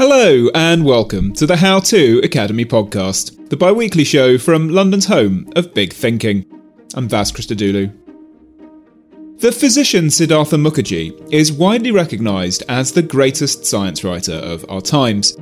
Hello and welcome to the How To Academy podcast, the bi-weekly show from London's home of big thinking. I'm Vas Christodoulou. The physician Siddhartha Mukherjee is widely recognised as the greatest science writer of our times.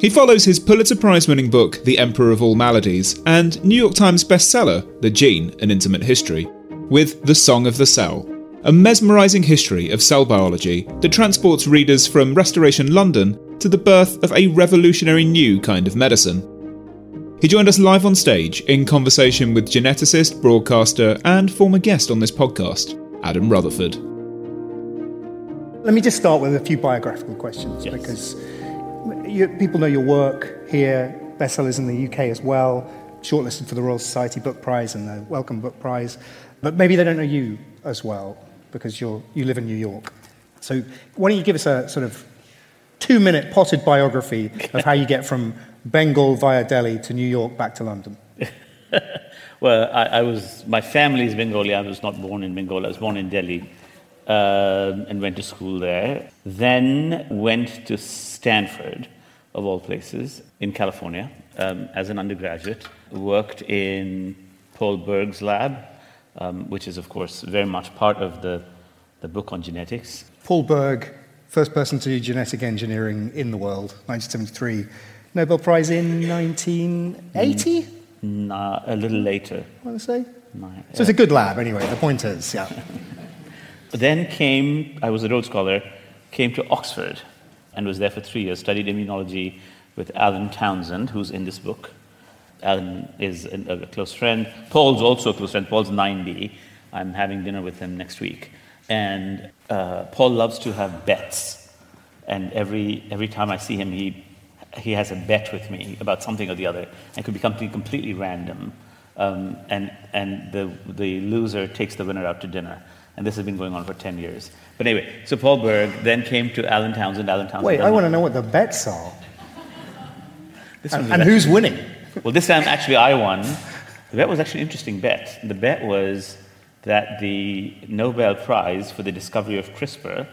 He follows his Pulitzer Prize-winning book The Emperor of All Maladies and New York Times bestseller The Gene, An Intimate History with The Song of the Cell, a mesmerising history of cell biology that transports readers from Restoration London to the birth of a revolutionary new kind of medicine. He joined us live on stage in conversation with geneticist, broadcaster, and former guest on this podcast, Adam Rutherford. Let me just start with a few biographical questions, yes, because people know your work here, bestsellers in the UK as well, shortlisted for the Royal Society Book Prize and the Welcome Book Prize, but maybe they don't know you as well, because you live in New York. So why don't you give us a sort of 2-minute potted biography of how you get from Bengal via Delhi to New York back to London? Well, my family is Bengali. I was not born in Bengal. I was born in Delhi and went to school there. Then went to Stanford, of all places, in California as an undergraduate. Worked in Paul Berg's lab, which is, of course, very much part of the book on genetics. Paul Berg, first person to do genetic engineering in the world, 1973. Nobel Prize in 1980? Nah, a little later. What did I say? So it's a good lab, anyway, the point is, yeah. Then I was a Rhodes Scholar, came to Oxford and was there for 3 years, studied immunology with Alan Townsend, who's in this book. Alan is a close friend. Paul's also a close friend. Paul's 90. I'm having dinner with him next week. And Paul loves to have bets. And every time I see him, he has a bet with me about something or the other. It could be completely random. And the loser takes the winner out to dinner. And this has been going on for 10 years. But anyway, so Paul Berg then came to Alan Townsend. Wait, I want to know what the bets are. And who's winning? Well, this time, actually, I won. The bet was actually an interesting bet. The bet was that the Nobel Prize for the discovery of CRISPR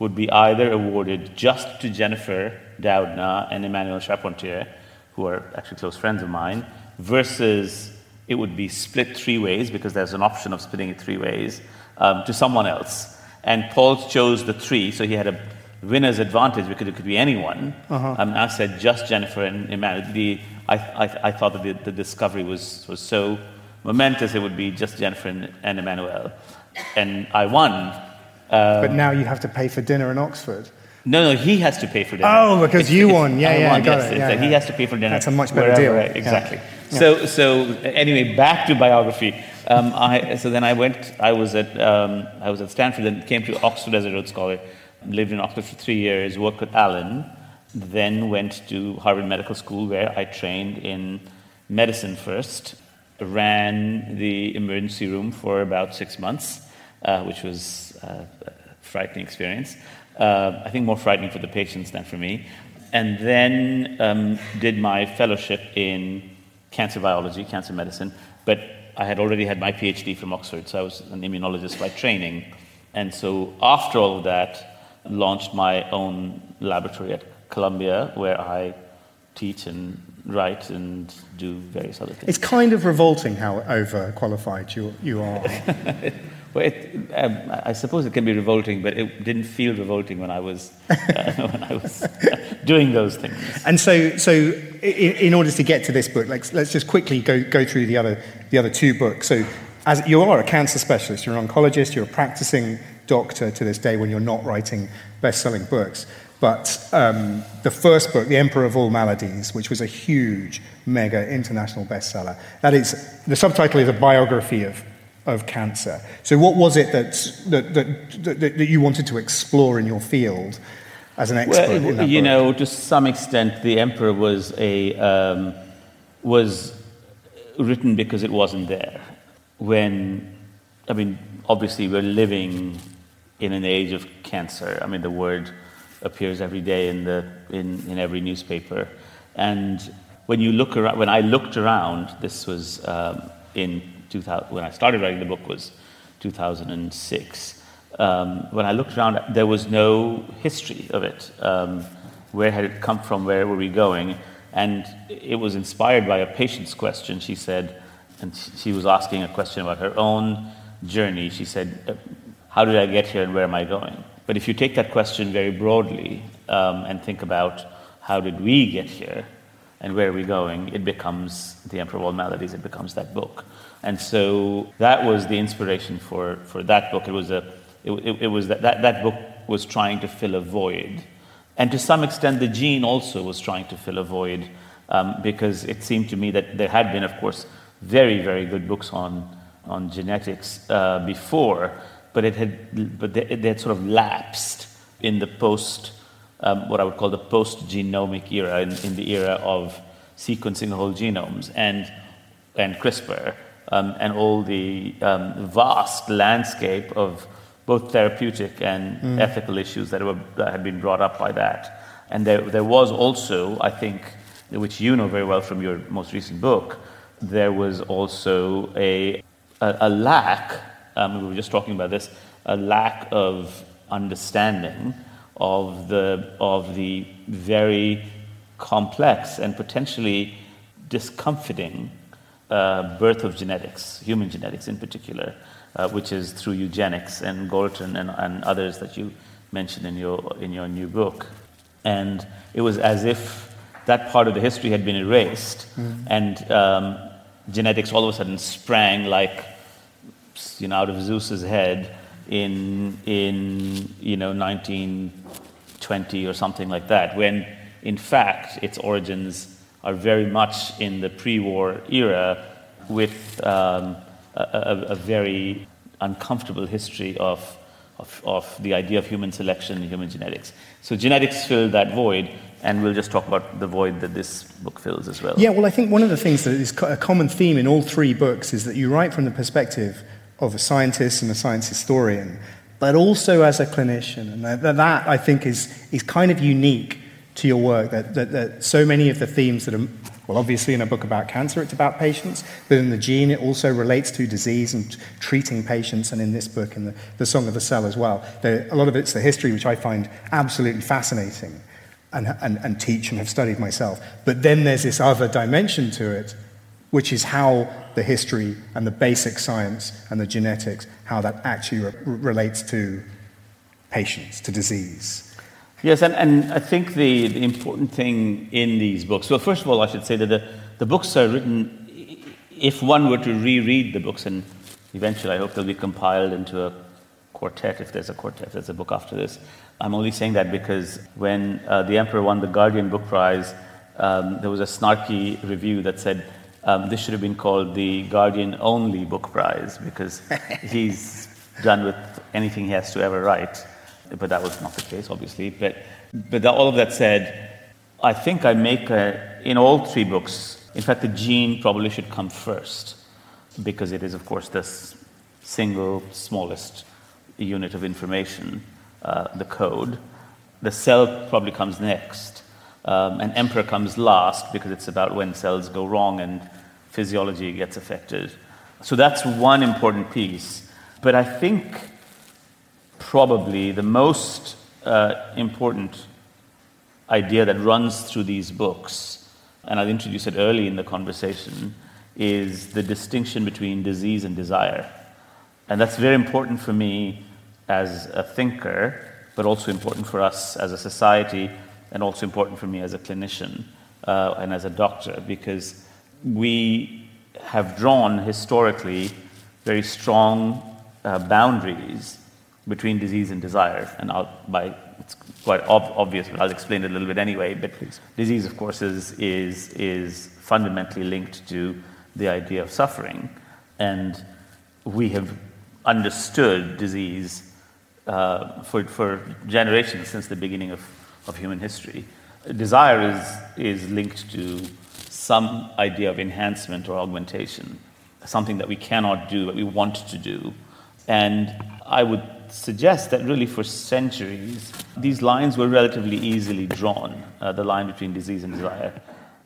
would be either awarded just to Jennifer Doudna and Emmanuel Charpentier, who are actually close friends of mine, versus it would be split three ways, because there's an option of splitting it three ways, to someone else. And Paul chose the three, so he had a winner's advantage, because it could be anyone. Uh-huh. I said just Jennifer and Emmanuel. I thought that the discovery was so momentous, it would be just Jennifer and Emmanuel. And I won. But now you have to pay for dinner in Oxford. No, he has to pay for dinner. Oh, because you won. I got it. Yeah, he has to pay for dinner. That's a much better deal. Right? Exactly. Yeah. So anyway, back to biography. I was at Stanford, then came to Oxford as a Rhodes Scholar, lived in Oxford for 3 years, worked with Alan, then went to Harvard Medical School, where I trained in medicine first, ran the emergency room for about 6 months, which was a frightening experience. I think more frightening for the patients than for me. And then did my fellowship in cancer biology, cancer medicine, but I had already had my PhD from Oxford, so I was an immunologist by training. And so after all of that, launched my own laboratory at Columbia, where I teach and write and do various other things. It's kind of revolting how overqualified you are. Well, I suppose it can be revolting, but it didn't feel revolting when I was doing those things. And so in order to get to this book, let's just quickly go through the other two books. So, as you are a cancer specialist, you're an oncologist, you're a practicing doctor to this day when you're not writing best-selling books. But the first book, The Emperor of All Maladies, which was a huge, mega international bestseller, that is, the subtitle is a biography of cancer. So what was it that you wanted to explore in your field as an expert? Well, in that book? Know, to some extent, The Emperor was written because it wasn't there. Obviously, we're living in an age of cancer. I mean, the word appears every day in every newspaper. And when I looked around, this was in 2000. When I started writing the book was 2006. When I looked around, there was no history of it. Where had it come from? Where were we going? And it was inspired by a patient's question, she said, and she was asking a question about her own journey. She said, how did I get here and where am I going? But if you take that question very broadly and think about how did we get here and where are we going, it becomes The Emperor of All Maladies, it becomes that book. And so that was the inspiration for that book. It was that book was trying to fill a void. And to some extent, The Gene also was trying to fill a void because it seemed to me that there had been, of course, very, very good books on genetics before, but they had sort of lapsed in the post, what I would call the post-genomic era, in the era of sequencing whole genomes and CRISPR and all the vast landscape of both therapeutic and ethical issues that had been brought up by that. And there was also, I think, which you know very well from your most recent book, there was also a lack, we were just talking about this, a lack of understanding of the very complex and potentially discomforting birth of genetics, human genetics in particular, which is through eugenics and Galton and others that you mentioned in your new book. And it was as if that part of the history had been erased, and genetics all of a sudden sprang like, you know, out of Zeus's head in you know 1920 or something like that, when in fact its origins are very much in the pre-war era with a very uncomfortable history of the idea of human selection and human genetics. So genetics filled that void, and we'll just talk about the void that this book fills as well. Yeah, well, I think one of the things that is a common theme in all three books is that you write from the perspective of a scientist and a science historian, but also as a clinician. And that I think, is kind of unique to your work, that so many of the themes that are... Well, obviously, in a book about cancer, it's about patients, but in The Gene, it also relates to disease and treating patients, and in this book, in the Song of the Cell as well. A lot of it's the history, which I find absolutely fascinating and teach and have studied myself. But then there's this other dimension to it, which is how the history and the basic science and the genetics, how that actually relates to patients, to disease. Yes, and I think the important thing in these books... Well, first of all, I should say that the books are written... If one were to reread the books, and eventually I hope they'll be compiled into a quartet, if there's a quartet, if there's a book after this. I'm only saying that because when The Emperor won the Guardian Book Prize, there was a snarky review that said this should have been called the Guardian Only Book Prize, because he's done with anything he has to ever write. But that was not the case, obviously. But all of that said, I think I make in all three books. In fact, The Gene probably should come first, because it is, of course, the single smallest unit of information, the code. The Cell probably comes next, and Emperor comes last, because it's about when cells go wrong and physiology gets affected. So that's one important piece. But I think probably the most important idea that runs through these books, and I'll introduce it early in the conversation, is the distinction between disease and desire. And that's very important for me as a thinker, but also important for us as a society, and also important for me as a clinician and as a doctor, because we have drawn historically very strong boundaries between disease and desire, and it's quite obvious, but I'll explain it a little bit anyway. But please. Disease, of course, is fundamentally linked to the idea of suffering, and we have understood disease for generations since the beginning of human history. Desire is linked to some idea of enhancement or augmentation, something that we cannot do, but we want to do, and I would suggest that really for centuries, these lines were relatively easily drawn, the line between disease and desire.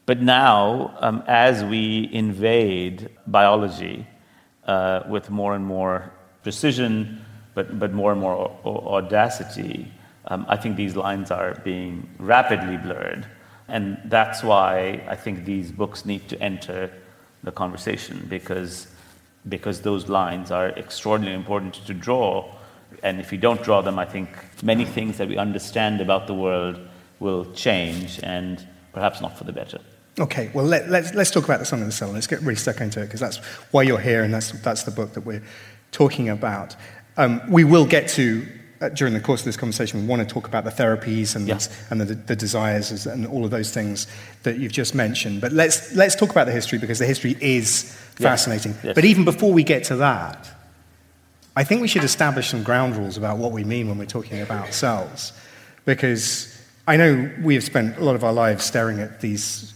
But now, as we invade biology with more and more precision, but more and more audacity, I think these lines are being rapidly blurred. And that's why I think these books need to enter the conversation, because those lines are extraordinarily important to draw. And if you don't draw them, I think many things that we understand about the world will change, and perhaps not for the better. Okay, well, let's talk about The Song of the Cell. Let's get really stuck into it, because that's why you're here, and that's the book that we're talking about. We will get to, during the course of this conversation, we want to talk about the therapies and, the desires and all of those things that you've just mentioned. But let's talk about the history, because the history is fascinating. Yes. But even before we get to that, I think we should establish some ground rules about what we mean when we're talking about cells, because I know we have spent a lot of our lives staring at these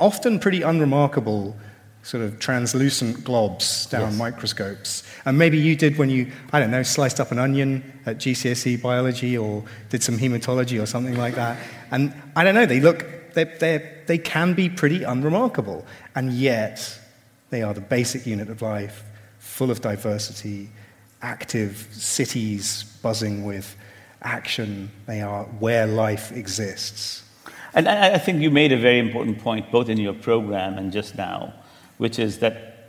often pretty unremarkable sort of translucent globs down microscopes. And maybe you did when you, I don't know, sliced up an onion at GCSE biology or did some hematology or something like that. And I don't know, they can be pretty unremarkable. And yet they are the basic unit of life, full of diversity, active cities buzzing with action. They are where life exists. And I think you made a very important point, both in your program and just now, which is that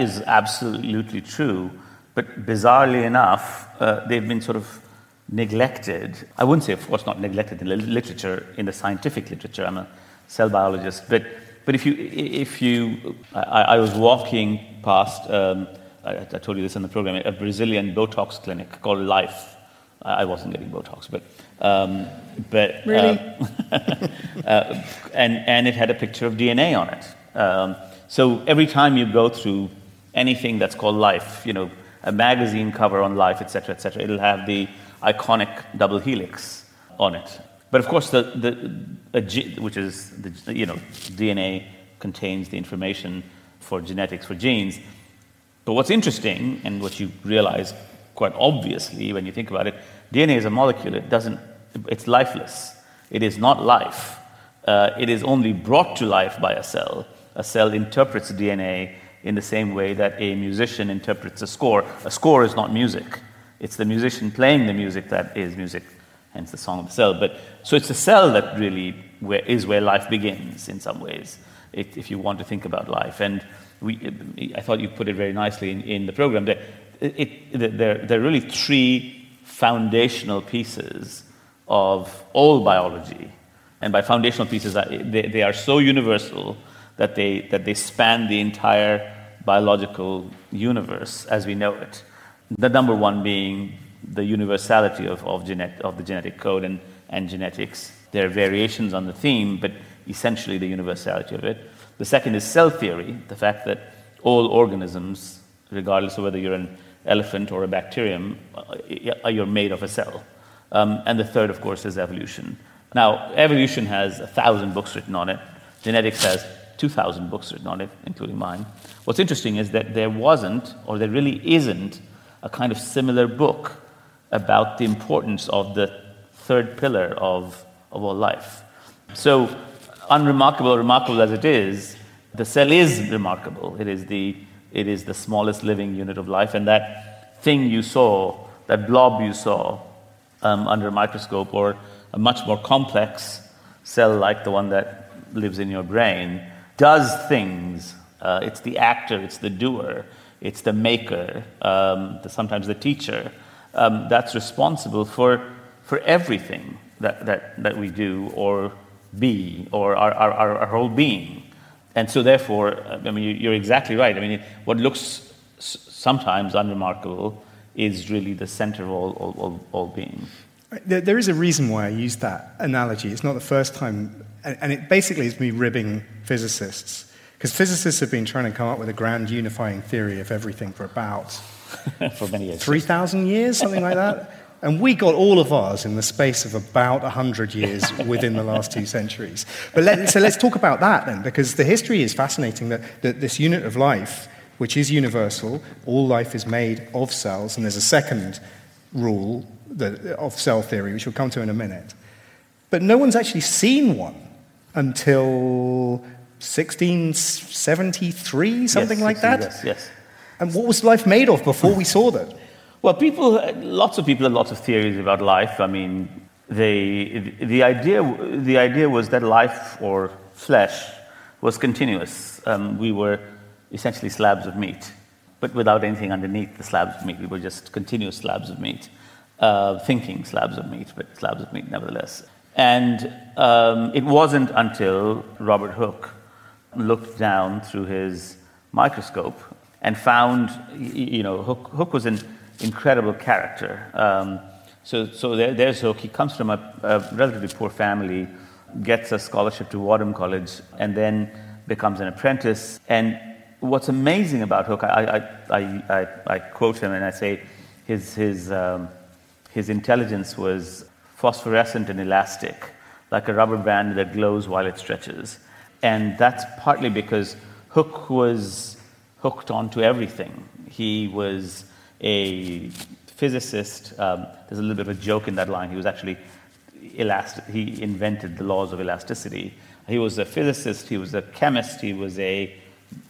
is absolutely true, but bizarrely enough, they've been sort of neglected. I wouldn't say, of course, not neglected in literature, in the scientific literature. I'm a cell biologist, but I was walking past, I told you this in the program, a Brazilian Botox clinic called Life. I wasn't getting Botox, but really, and it had a picture of DNA on it. So every time you go through anything that's called Life, you know, a magazine cover on Life, et cetera, it'll have the iconic double helix on it. But of course, DNA contains the information for genetics, for genes. But what's interesting, and what you realize quite obviously when you think about it, DNA is a molecule. It's lifeless. It is not life. It is only brought to life by a cell. A cell interprets DNA in the same way that a musician interprets a score. A score is not music. It's the musician playing the music that is music, hence the song of the cell. But so it's the cell that really is where life begins in some ways, if you want to think about life. And I thought you put it very nicely in the program. That there are really three foundational pieces of all biology. And by foundational pieces, they are so universal that they span the entire biological universe as we know it. The number one being the universality of the genetic code and genetics. There are variations on the theme, but essentially the universality of it. The second is cell theory, the fact that all organisms, regardless of whether you're an elephant or a bacterium, you're made of a cell. And the third, of course, is evolution. Now, evolution has 1,000 books written on it. Genetics has 2,000 books written on it, including mine. What's interesting is that there really isn't, a kind of similar book about the importance of the third pillar of all life. So, unremarkable or remarkable as it is, the cell is remarkable. It is the smallest living unit of life, and that thing you saw, that blob you saw under a microscope, or a much more complex cell like the one that lives in your brain, does things. It's the actor, it's the doer, it's the maker, sometimes the teacher, that's responsible for everything that we do or be or our whole being. And so therefore, I mean, you're exactly right. I mean, what looks sometimes unremarkable is really the center of all being. There is a reason why I used that analogy. It's not the first time, and it basically is me ribbing physicists, because physicists have been trying to come up with a grand unifying theory of everything for about for many years, 3,000 years, something like that, and we got all of ours in the space of about 100 years within the last 2 centuries. But let's talk about that then, because the history is fascinating. That this unit of life, which is universal, all life is made of cells, and there's a second rule of cell theory, which we'll come to in a minute. But no one's actually seen one until 1673, something like that? Yes. And what was life made of before we saw that? Well, lots of people had lots of theories about life. I mean, the idea was that life or flesh was continuous. We were essentially slabs of meat, but without anything underneath the slabs of meat. We were just continuous slabs of meat, thinking slabs of meat, but slabs of meat nevertheless. And it wasn't until Robert Hooke looked down through his microscope and found, you know, Hooke was an incredible character. So there's Hooke. He comes from a relatively poor family, gets a scholarship to Wadham College, and then becomes an apprentice. And what's amazing about Hooke, I quote him and I say his intelligence was phosphorescent and elastic, like a rubber band that glows while it stretches. And that's partly because Hooke was hooked onto everything. He was a physicist. There's a little bit of a joke in that line. He was actually elastic. He invented the laws of elasticity. He was a physicist. He was a chemist. He was a,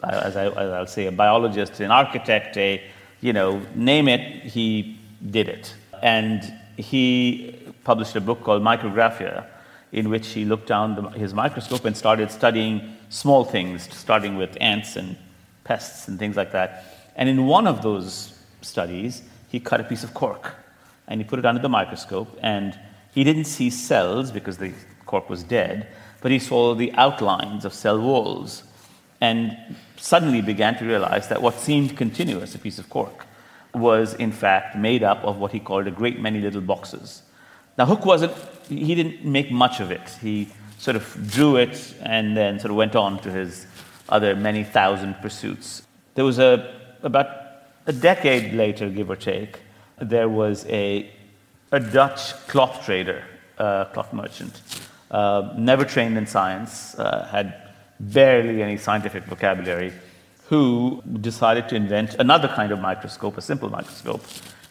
as I'll say, a biologist, an architect, name it, he did it. And he published a book called Micrographia, in which he looked down his microscope and started studying small things, starting with ants and pests and things like that. And in one of those studies, he cut a piece of cork and he put it under the microscope, and he didn't see cells because the cork was dead, but he saw the outlines of cell walls and suddenly began to realize that what seemed continuous, a piece of cork, was in fact made up of what he called a great many little boxes. Now, Hooke he didn't make much of it. He sort of drew it and then sort of went on to his other many thousand pursuits. There was about a decade later, give or take, there was a Dutch cloth trader, cloth merchant, never trained in science, had barely any scientific vocabulary, who decided to invent another kind of microscope, a simple microscope,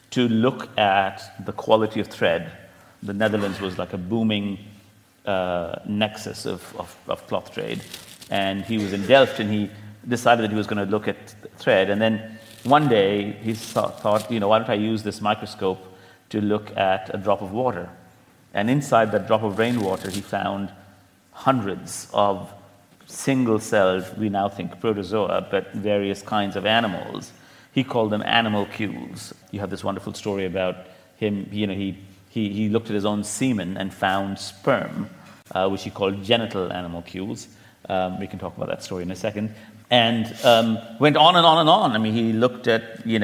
to look at the quality of thread. The Netherlands was like a booming nexus of cloth trade. And he was in Delft, and he decided that he was going to look at thread. And then one day he thought, why don't I use this microscope to look at a drop of water? And inside that drop of rainwater, he found hundreds of single-celled, we now think protozoa, but various kinds of animals. He called them animalcules. You have this wonderful story about him, he looked at his own semen and found sperm, which he called genital animalcules. We can talk about that story in a second. And went on and on and on. I mean, he looked at, he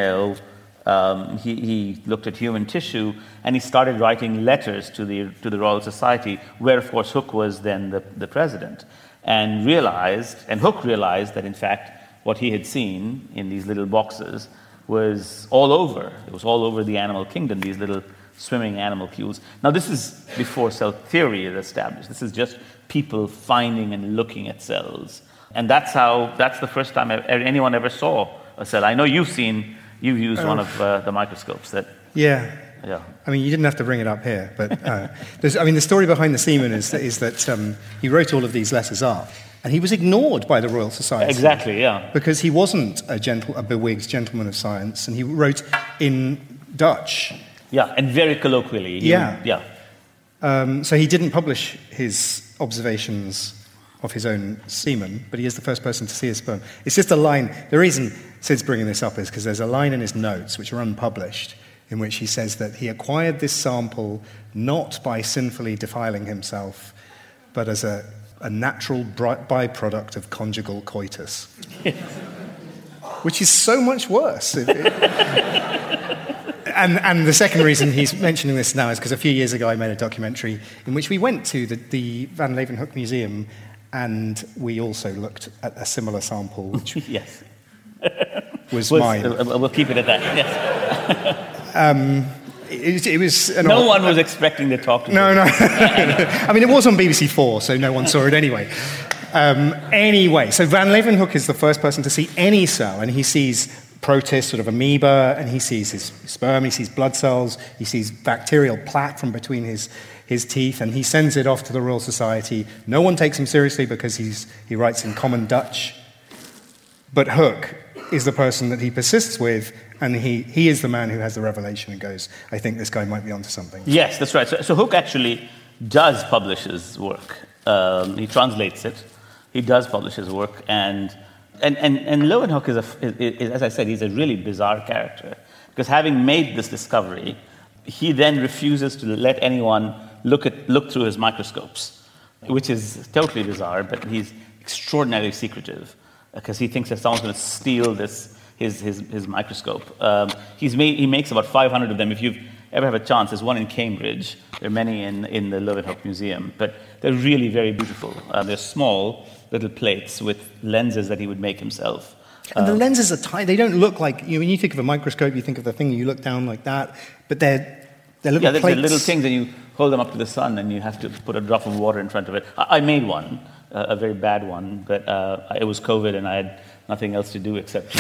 looked at human tissue, and he started writing letters to the Royal Society, where, of course, Hooke was then the president, and Hooke realized that, in fact, what he had seen in these little boxes was all over. It was all over the animal kingdom, these little swimming animalcules. Now, this is before cell theory is established. This is just people finding and looking at cells. And that's the first time anyone ever saw a cell. I know you've used one of the microscopes that... Yeah. I mean, you didn't have to bring it up here, but the story behind the semen is that he wrote all of these letters up, and he was ignored by the Royal Society. Exactly, yeah. Because he wasn't a bewigged gentleman of science, and he wrote in Dutch. Yeah, and very colloquially. Yeah. So he didn't publish his observations of his own semen, but he is the first person to see his sperm. It's just a line. The reason Sid's bringing this up is because there's a line in his notes, which are unpublished, in which he says that he acquired this sample not by sinfully defiling himself, but as a natural byproduct of conjugal coitus. Which is so much worse. And the second reason he's mentioning this now is because a few years ago I made a documentary in which we went to the Van Leeuwenhoek Museum, and we also looked at a similar sample, which yes. was mine. We'll keep it at that, yes. It was no one was expecting to talk to me. No. I mean, it was on BBC4, so no one saw it anyway. So Van Leeuwenhoek is the first person to see any cell, and he sees protists, sort of amoeba, and he sees his sperm, he sees blood cells, he sees bacterial plaque from between his teeth, and he sends it off to the Royal Society. No one takes him seriously because he writes in common Dutch. But Hooke is the person that he persists with, and he is the man who has the revelation and goes, I think this guy might be onto something. Yes, that's right. So Hooke actually does publish his work. He translates it. He does publish his work, and Leeuwenhoek is, as I said, he's a really bizarre character, because having made this discovery, he then refuses to let anyone look through his microscopes, which is totally bizarre, but he's extraordinarily secretive, because he thinks that someone's going to steal this his microscope. He makes about 500 of them. If you've ever have a chance, there's one in Cambridge. There are many in the Leeuwenhoek Museum, but they're really very beautiful. They're small little plates with lenses that he would make himself. And the lenses are tiny. They don't look like, when you think of a microscope, you think of the thing, you look down like that, but they're little plates. Yeah, they're little things, and you hold them up to the sun, and you have to put a drop of water in front of it. I made one, a very bad one, but it was COVID, and I had nothing else to do except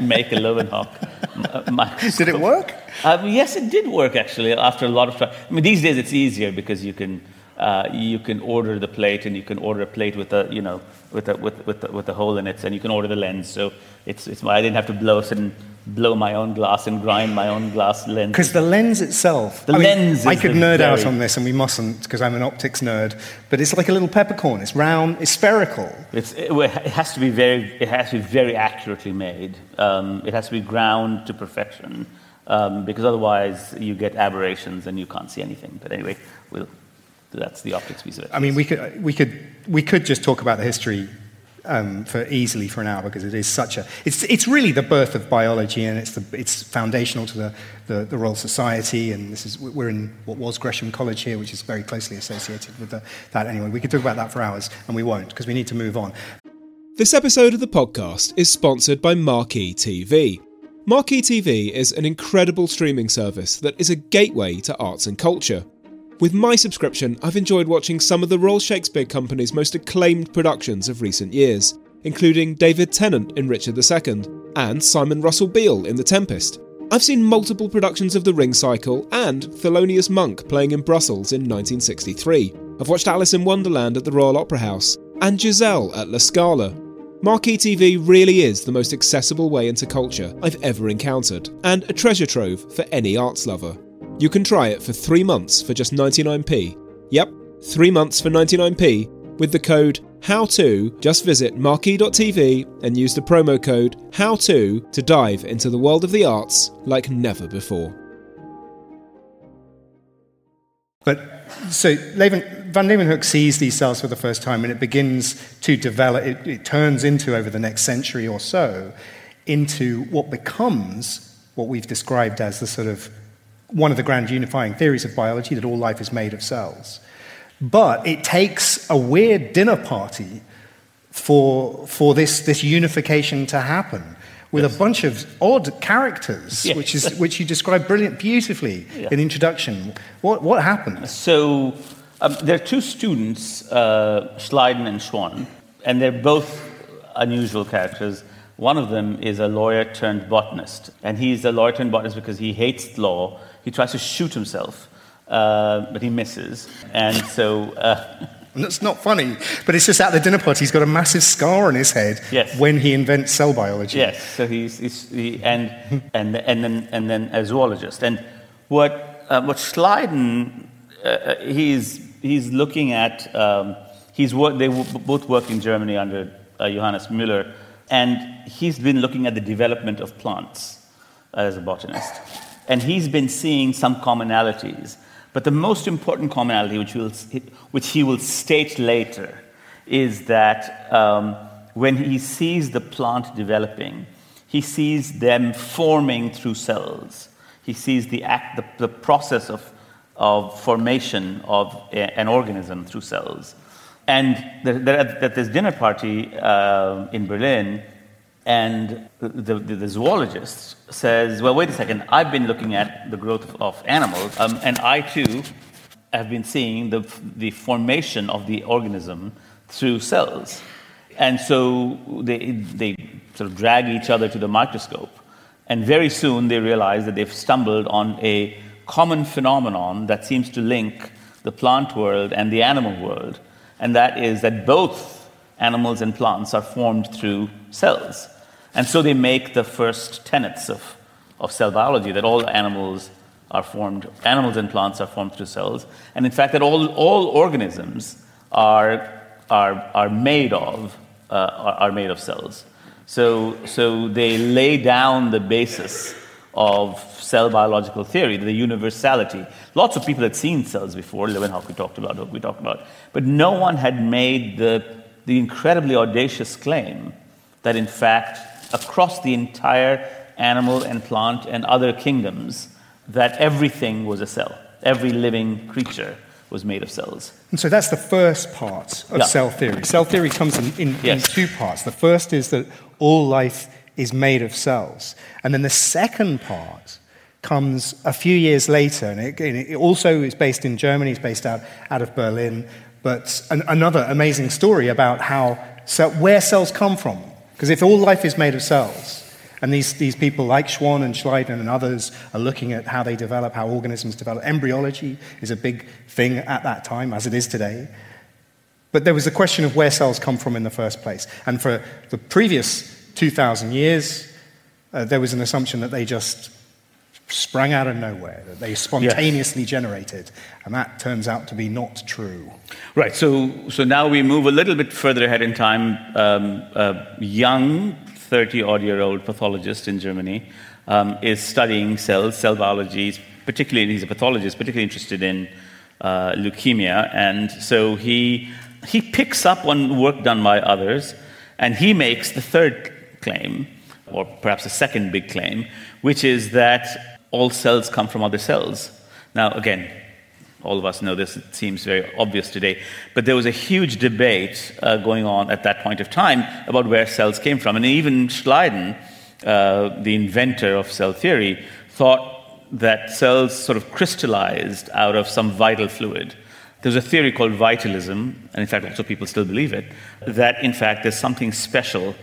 make a Leeuwenhoek microscope. Did it work? Yes, it did work, actually, after a lot of time. I mean, these days it's easier, because you can order the plate, and you can order a plate with a hole in it, and you can order the lens. So it's I didn't have to blow my own glass and grind my own glass lens. Because the lens itself, I could nerd out on this, and we mustn't, because I'm an optics nerd. But it's like a little peppercorn. It's round. It's spherical. It has to be very accurately made. It has to be ground to perfection, because otherwise you get aberrations and you can't see anything. But anyway, that's the optics piece of it. I mean, we could just talk about the history for an hour, because it is such a. It's really the birth of biology, and it's foundational to the Royal Society, and we're in what was Gresham College here, which is very closely associated with that. Anyway, we could talk about that for hours, and we won't, because we need to move on. This episode of the podcast is sponsored by Marquee TV. Marquee TV is an incredible streaming service that is a gateway to arts and culture. With my subscription, I've enjoyed watching some of the Royal Shakespeare Company's most acclaimed productions of recent years, including David Tennant in Richard II and Simon Russell Beale in The Tempest. I've seen multiple productions of The Ring Cycle and Thelonious Monk playing in Brussels in 1963. I've watched Alice in Wonderland at the Royal Opera House and Giselle at La Scala. Marquee TV really is the most accessible way into culture I've ever encountered, and a treasure trove for any arts lover. You can try it for 3 months for just 99p. Yep, 3 months for 99p with the code HOWTO. Just visit marquee.tv and use the promo code HOWTO to dive into the world of the arts like never before. But so Van Leeuwenhoek sees these cells for the first time, and it begins to develop, it turns into, over the next century or so, into what becomes what we've described as the sort of one of the grand unifying theories of biology, that all life is made of cells. But it takes a weird dinner party for this unification to happen, with a bunch of odd characters, yes, which you describe beautifully in introduction. What happens? So there are two students, Schleiden and Schwann, and they're both unusual characters. One of them is a lawyer turned botanist, and he's a lawyer turned botanist because he hates law. He tries to shoot himself, but he misses. And so... That's not funny, but it's just at the dinner party, he's got a massive scar on his head when he invents cell biology. Yes, so he's then a zoologist. And what Schleiden, he's looking at... They both worked in Germany under Johannes Müller, and he's been looking at the development of plants as a botanist. And he's been seeing some commonalities. But the most important commonality, which he will state later, is that when he sees the plant developing, he sees them forming through cells. He sees the process of formation of an organism through cells. And they're at this dinner party in Berlin, and the zoologist says, well, wait a second, I've been looking at the growth of animals, and I, too, have been seeing the formation of the organism through cells. And so they sort of drag each other to the microscope, and very soon they realize that they've stumbled on a common phenomenon that seems to link the plant world and the animal world, and that is that both animals and plants are formed through cells. And so they make the first tenets of cell biology, that all animals are formed, animals and plants are formed through cells, and in fact that all organisms are made of cells. So they lay down the basis of cell biological theory, the universality. Lots of people had seen cells before. Leeuwenhoek we talked about, but no one had made the incredibly audacious claim that in fact across the entire animal and plant and other kingdoms, that everything was a cell. Every living creature was made of cells. And so that's the first part of cell theory. Cell theory comes in two parts. The first is that all life is made of cells. And then the second part comes a few years later, and it also is based in Germany, it's based out of Berlin, but another amazing story about where cells come from. Because if all life is made of cells, and these people like Schwann and Schleiden and others are looking at how they develop, how organisms develop. Embryology is a big thing at that time, as it is today. But there was the question of where cells come from in the first place. And for the previous 2,000 years, there was an assumption that they just sprang out of nowhere, that they spontaneously generated. And that turns out to be not true. Right, so now we move a little bit further ahead in time. Young 30-odd-year-old pathologist in Germany is studying cell biology. Particularly, he's a pathologist, particularly interested in leukemia, and so he picks up on work done by others, and he makes the third claim, or perhaps the second big claim, which is that all cells come from other cells. Now, again, all of us know this, it seems very obvious today, but there was a huge debate going on at that point of time about where cells came from. And even Schleiden, the inventor of cell theory, thought that cells sort of crystallized out of some vital fluid. There's a theory called vitalism, and in fact also people still believe it, that in fact there's something special,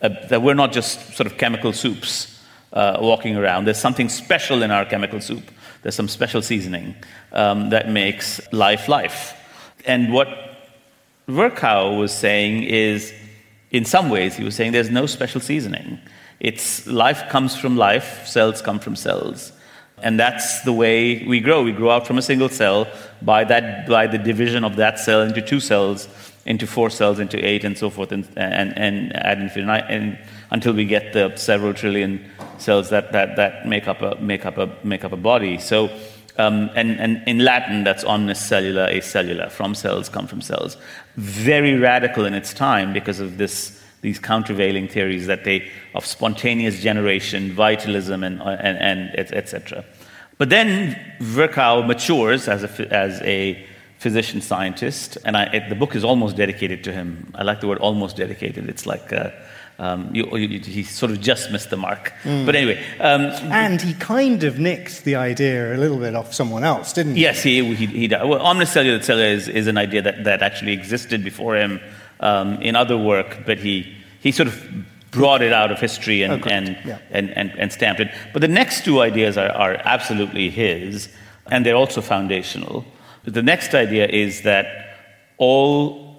that we're not just sort of chemical soups walking around. There's something special in our chemical soup. There's some special seasoning that makes life. And what Virchow was saying is, in some ways, he was saying there's no special seasoning. It's life comes from life, cells come from cells. And that's the way we grow. We grow out from a single cell by the division of that cell into two cells, into four cells, into eight, and so forth, and ad infinitum, and until we get the several trillion cells that make up a body. So, and in Latin, that's omnis cellula acellular. From cells come from cells. Very radical in its time because of these countervailing theories of spontaneous generation, vitalism, and etc. But then Virchow matures as a physician scientist, and the book is almost dedicated to him. I like the word almost dedicated. It's like he sort of just missed the mark. Mm. But anyway. And he kind of nicked the idea a little bit off someone else, didn't he? Yes, he did. Well, omnicellular cell is an idea that actually existed before him in other work, but he sort of brought it out of history and stamped it. But the next two ideas are absolutely his, and they're also foundational. But the next idea is that all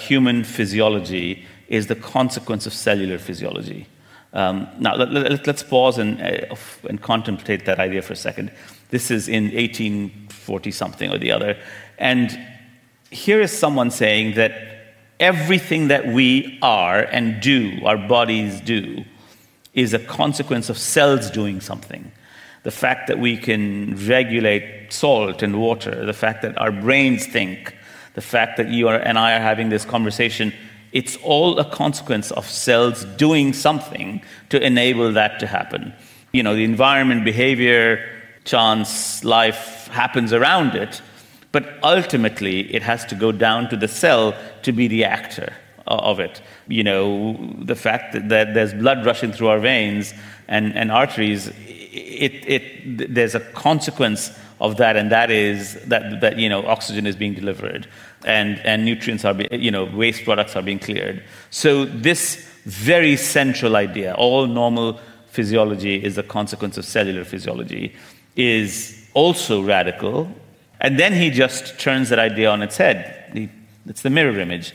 human physiology is the consequence of cellular physiology. Now, let's pause and contemplate that idea for a second. This is in 1840-something or the other. And here is someone saying that everything that we are and do, our bodies do, is a consequence of cells doing something. The fact that we can regulate salt and water, the fact that our brains think, the fact that you and I are having this conversation, it's all a consequence of cells doing something to enable that to happen. You know, the environment, behavior, chance, life happens around it, but ultimately it has to go down to the cell to be the actor of it. You know, the fact that there's blood rushing through our veins and arteries, there's a consequence of that, and that is that you know, oxygen is being delivered, and nutrients waste products are being cleared. So this very central idea, all normal physiology is a consequence of cellular physiology, is also radical. And then he just turns that idea on its head. It's the mirror image.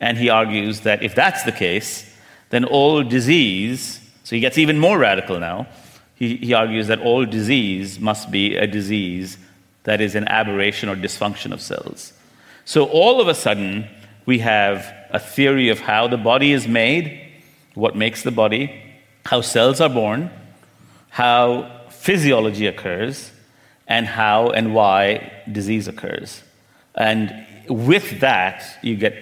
And he argues that if that's the case, then all disease, so he gets even more radical now, he argues that all disease must be a disease that is an aberration or dysfunction of cells. So all of a sudden, we have a theory of how the body is made, what makes the body, how cells are born, how physiology occurs, and how and why disease occurs. And with that, you get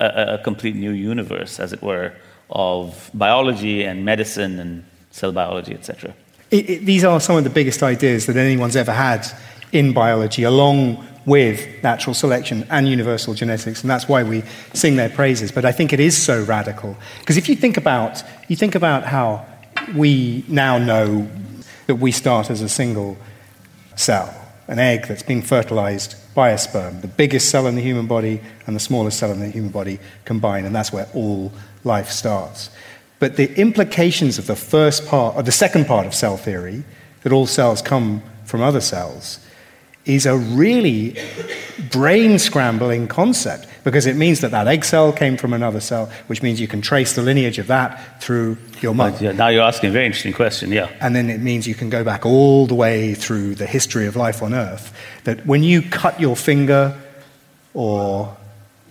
a complete new universe, as it were, of biology and medicine and cell biology, etc. These are some of the biggest ideas that anyone's ever had in biology, along with natural selection and universal genetics, and that's why we sing their praises. But I think it is so radical, because if you think about how we now know that we start as a single cell, an egg that's being fertilized by a sperm, the biggest cell in the human body and the smallest cell in the human body combined, and that's where all life starts. But the implications of the first part, or the second part of cell theory, that all cells come from other cells, is a really brain-scrambling concept, because it means that egg cell came from another cell, which means you can trace the lineage of that through your mother. Yeah, now you're asking a very interesting question, yeah. And then it means you can go back all the way through the history of life on Earth, that when you cut your finger, or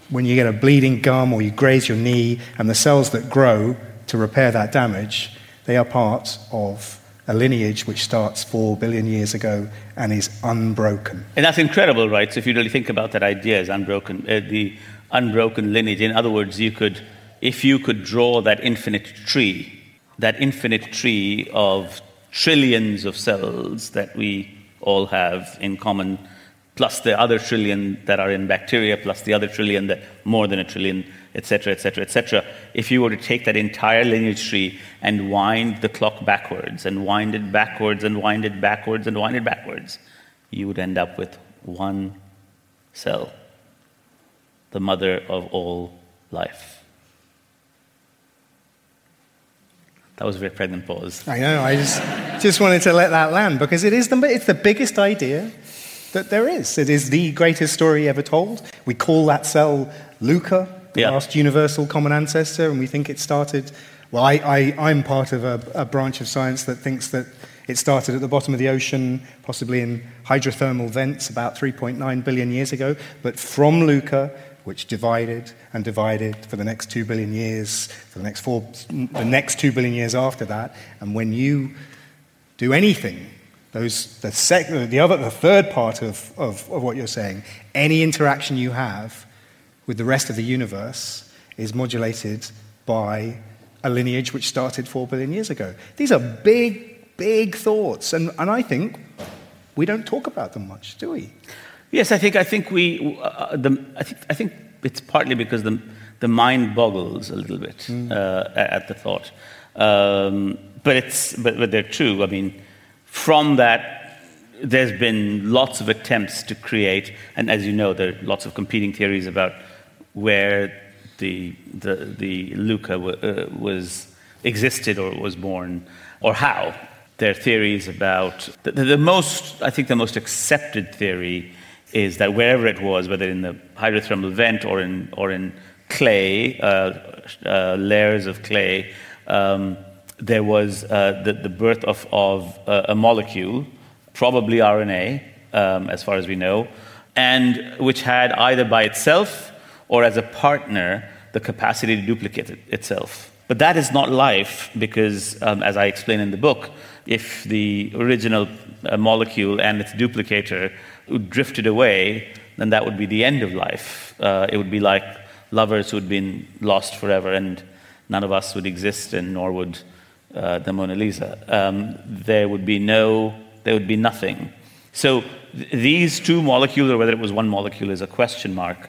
when you get a bleeding gum, or you graze your knee, and the cells that grow to repair that damage, they are part of a lineage which starts 4 billion years ago and is unbroken. And that's incredible, right? So if you really think about that idea as unbroken, the unbroken lineage. In other words, if you could draw that infinite tree of trillions of cells that we all have in common, plus the other trillion that are in bacteria, plus the other trillion that more than a trillion, etc., etc., etc. If you were to take that entire lineage tree and wind the clock backwards, and wind it backwards, and wind it backwards, and wind it backwards, you would end up with one cell, the mother of all life. That was a very pregnant pause. I know, I just wanted to let that land, because it's the biggest idea that there is. It is the greatest story ever told. We call that cell Luca, the last universal common ancestor, and we think it started... Well, I'm part of a branch of science that thinks that it started at the bottom of the ocean, possibly in hydrothermal vents about 3.9 billion years ago, but from Luca, which divided and divided for the next 2 billion years, for the next 2 billion years after that, and when you do anything... the third part of what you're saying, any interaction you have with the rest of the universe is modulated by a lineage which started 4 billion years ago. These are big, big thoughts, and I think we don't talk about them much, do we? Yes, I think it's partly because the mind boggles a little bit at the thought, but they're true. I mean. From that, there's been lots of attempts to create, and as you know, there are lots of competing theories about where the Luca existed or was born, or how. There are theories about the most accepted theory is that wherever it was, whether in the hydrothermal vent or in clay, layers of clay. There was the birth of a molecule, probably RNA, as far as we know, and which had either by itself or as a partner the capacity to duplicate itself. But that is not life because, as I explain in the book, if the original molecule and its duplicator drifted away, then that would be the end of life. It would be like lovers who had been lost forever, and none of us would exist, and nor would... the Mona Lisa. There would be nothing. So these two molecules, or whether it was one molecule is a question mark,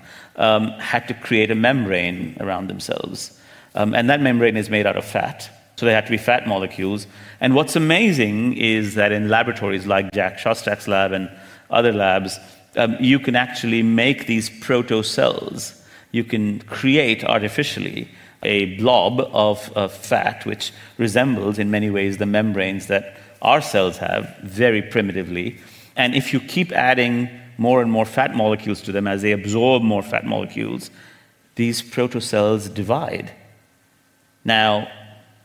had to create a membrane around themselves. And that membrane is made out of fat. So they had to be fat molecules. And what's amazing is that in laboratories like Jack Szostak's lab and other labs, you can actually make these proto-cells. You can create artificially a blob of fat, which resembles in many ways the membranes that our cells have, very primitively. And if you keep adding more and more fat molecules to them, as they absorb more fat molecules, these protocells divide. Now,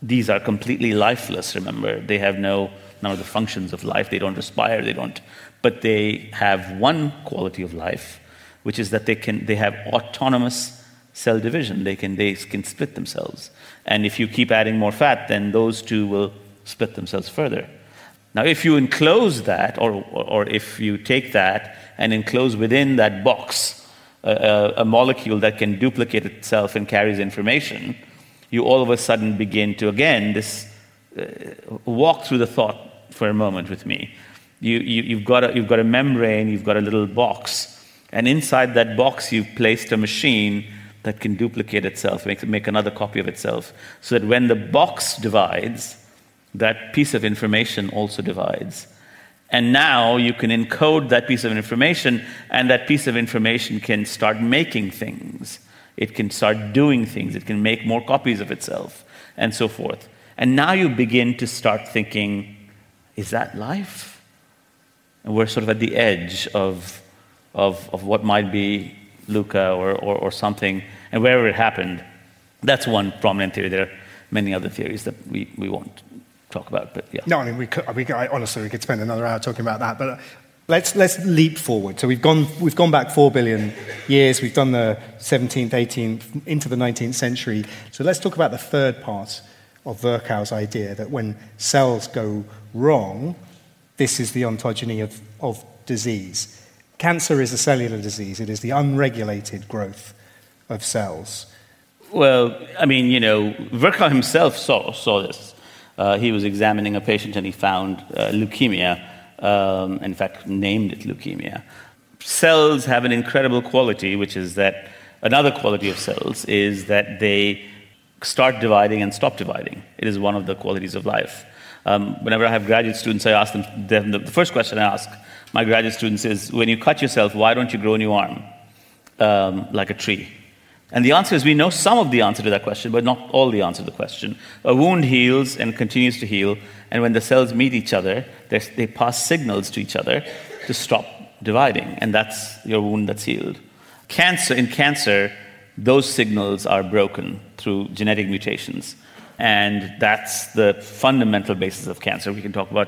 these are completely lifeless, remember. They have none of the functions of life. They don't respire, they don't. But they have one quality of life, which is that they have autonomous cell division. They can split themselves. And if you keep adding more fat, then those two will split themselves further. Now, if you enclose that, or if you take that and enclose within that box a molecule that can duplicate itself and carries information, you all of a sudden begin to, again, this walk through the thought for a moment with me. You've got a membrane, you've got a little box, and inside that box you've placed a machine that can duplicate itself, make another copy of itself, so that when the box divides, that piece of information also divides. And now you can encode that piece of information, and that piece of information can start making things. It can start doing things. It can make more copies of itself, and so forth. And now you begin to start thinking, is that life? And we're sort of at the edge of what might be Luca or something, and wherever it happened. That's one prominent theory. There are many other theories that we won't talk about, but yeah. No, I mean, we could spend another hour talking about that, but Let's leap forward. So we've gone back 4 billion years. We've done the 17th, 18th, into the 19th century. So let's talk about the third part of Virchow's idea that when cells go wrong, this is the ontogeny of disease. Cancer is a cellular disease. It is the unregulated growth of cells. Well, I mean, you know, Virchow himself saw this. He was examining a patient and he found leukemia. In fact, named it leukemia. Cells have an incredible quality, which is that another quality of cells is that they start dividing and stop dividing. It is one of the qualities of life. Whenever I have graduate students, I ask them, the first question I ask my graduate students is, when you cut yourself, why don't you grow a new arm like a tree? And the answer is, we know some of the answer to that question, but not all the answer to the question. A wound heals and continues to heal, and when the cells meet each other, they pass signals to each other to stop dividing, and that's your wound that's healed. In cancer, those signals are broken through genetic mutations, and that's the fundamental basis of cancer. We can talk about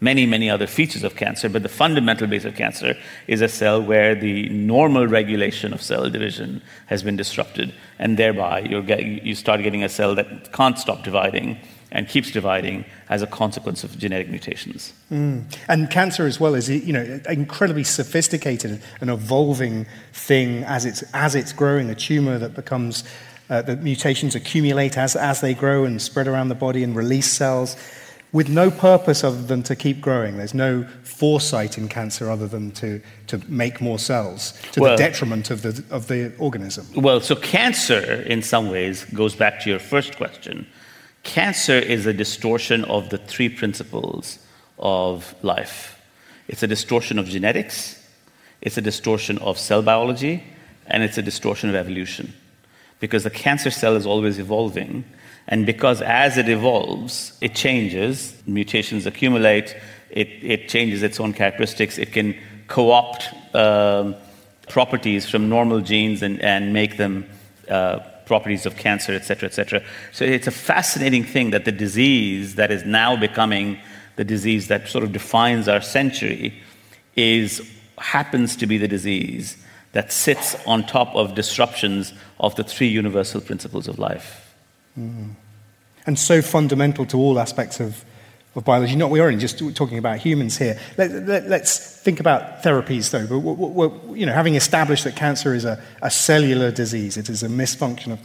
many, many other features of cancer, but the fundamental base of cancer is a cell where the normal regulation of cell division has been disrupted, and thereby you start getting a cell that can't stop dividing and keeps dividing as a consequence of genetic mutations. And cancer as well is, you know, incredibly sophisticated and evolving thing as it's growing. A tumor that becomes the mutations accumulate as they grow and spread around the body and release cells, with no purpose other than to keep growing. There's no foresight in cancer other than to make more cells, the detriment of the organism. Well, so cancer, in some ways, goes back to your first question. Cancer is a distortion of the three principles of life. It's a distortion of genetics, it's a distortion of cell biology, and it's a distortion of evolution. Because the cancer cell is always evolving, and because as it evolves, it changes, mutations accumulate, it changes its own characteristics, it can co-opt properties from normal genes and make them properties of cancer, et cetera, et cetera. So it's a fascinating thing that the disease that is now becoming the disease that sort of defines our century happens to be the disease that sits on top of disruptions of the three universal principles of life. Mm. And so fundamental to all aspects of biology. Not we are only just talking about humans here. Let's think about therapies, though. But you know, having established that cancer is a cellular disease, it is a misfunction of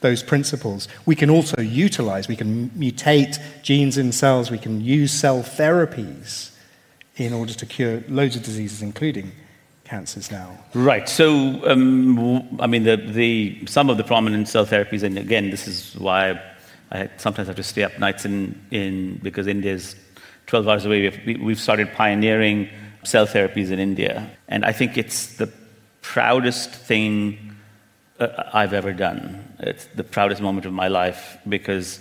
those principles. We can also utilize. We can mutate genes in cells. We can use cell therapies in order to cure loads of diseases, including cancers now. Right. So, I mean, some of the prominent cell therapies, and again, this is why I sometimes have to stay up nights because India's 12 hours away. We've started pioneering cell therapies in India, and I think it's the proudest thing I've ever done. It's the proudest moment of my life, because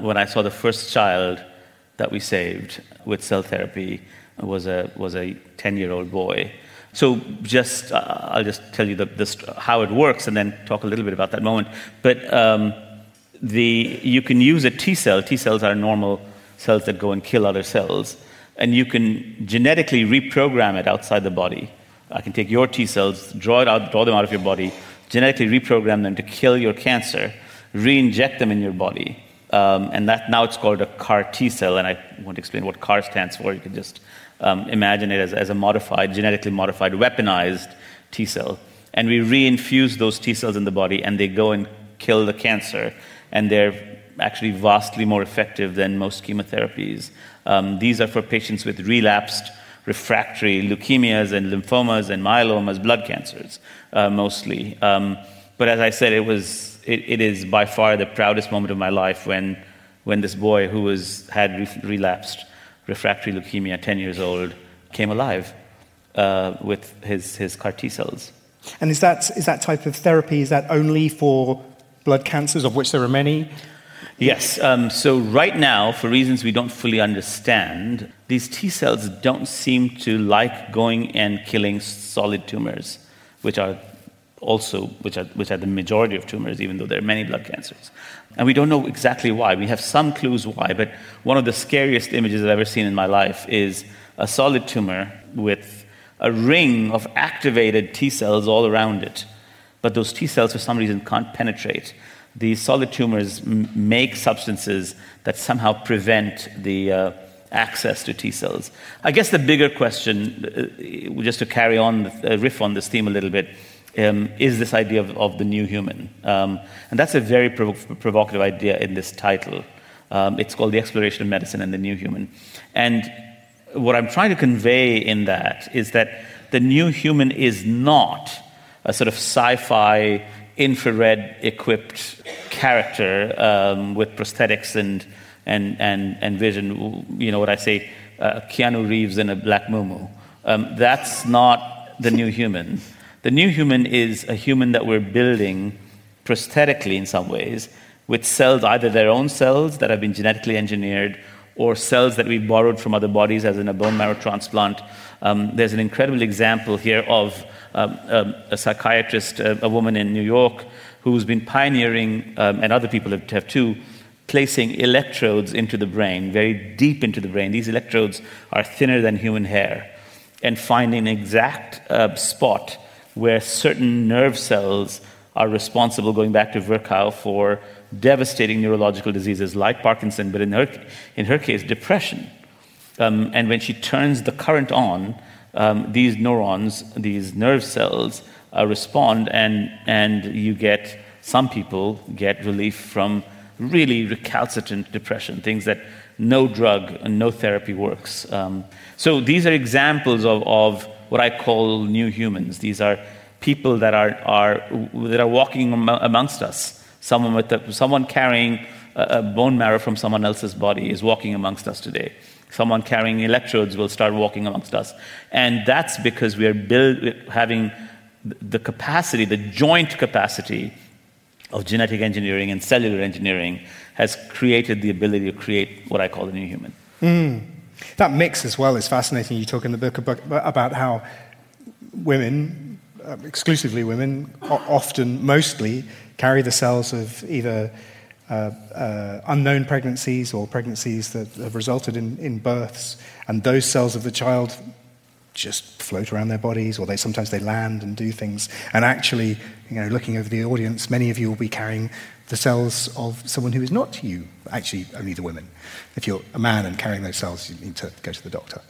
when I saw the first child that we saved with cell therapy was a 10-year-old boy. So I'll just tell you how it works and then talk a little bit about that moment. But you can use a T cell. T cells are normal cells that go and kill other cells. And you can genetically reprogram it outside the body. I can take your T cells, draw them out of your body, genetically reprogram them to kill your cancer, re-inject them in your body. And that now it's called a CAR T cell, and I won't explain what CAR stands for. You can just imagine it as a modified, genetically modified, weaponized T cell. And we reinfuse those T cells in the body, and they go and kill the cancer. And they're actually vastly more effective than most chemotherapies. These are for patients with relapsed, refractory leukemias and lymphomas and myelomas, blood cancers mostly. But as I said, it is by far the proudest moment of my life when this boy who had relapsed refractory leukemia, 10 years old, came alive with his CAR T cells. And is that type of therapy, is that only for blood cancers, of which there are many? Yes. So right now, for reasons we don't fully understand, these T cells don't seem to like going and killing solid tumors, which are the majority of tumors, even though there are many blood cancers. And we don't know exactly why. We have some clues why, but one of the scariest images I've ever seen in my life is a solid tumor with a ring of activated T cells all around it. But those T cells, for some reason, can't penetrate. These solid tumors make substances that somehow prevent the access to T cells. I guess the bigger question, just to carry on, riff on this theme a little bit, is this idea of the new human. And that's a very provocative idea in this title. It's called The Exploration of Medicine and the New Human. And what I'm trying to convey in that is that the new human is not a sort of sci-fi, infrared-equipped character with prosthetics and vision. You know what I say, Keanu Reeves in a black muumuu. That's not the new human. The new human is a human that we're building prosthetically in some ways with cells, either their own cells that have been genetically engineered or cells that we borrowed from other bodies, as in a bone marrow transplant. There's an incredible example here of a psychiatrist, a woman in New York, who's been pioneering, and other people have too, placing electrodes into the brain, very deep into the brain. These electrodes are thinner than human hair, and finding an exact spot where certain nerve cells are responsible, going back to Virchow, for devastating neurological diseases like Parkinson's, but in her case, depression. And when she turns the current on, these neurons, these nerve cells, respond, and you get, some people get relief from really recalcitrant depression, things that no drug and no therapy works. So these are examples of what I call new humans. These are people that are walking amongst us. Someone carrying a bone marrow from someone else's body is walking amongst us today. Someone carrying electrodes will start walking amongst us. And that's because we are having the capacity, the joint capacity of genetic engineering and cellular engineering has created the ability to create what I call the new human. That mix as well is fascinating. You talk in the book about how women, exclusively women, often, mostly, carry the cells of either unknown pregnancies or pregnancies that have resulted in births, and those cells of the child just float around their bodies, or sometimes they land and do things. And actually, looking over the audience, many of you will be carrying the cells of someone who is not you, actually only the women. If you're a man and carrying those cells, you need to go to the doctor.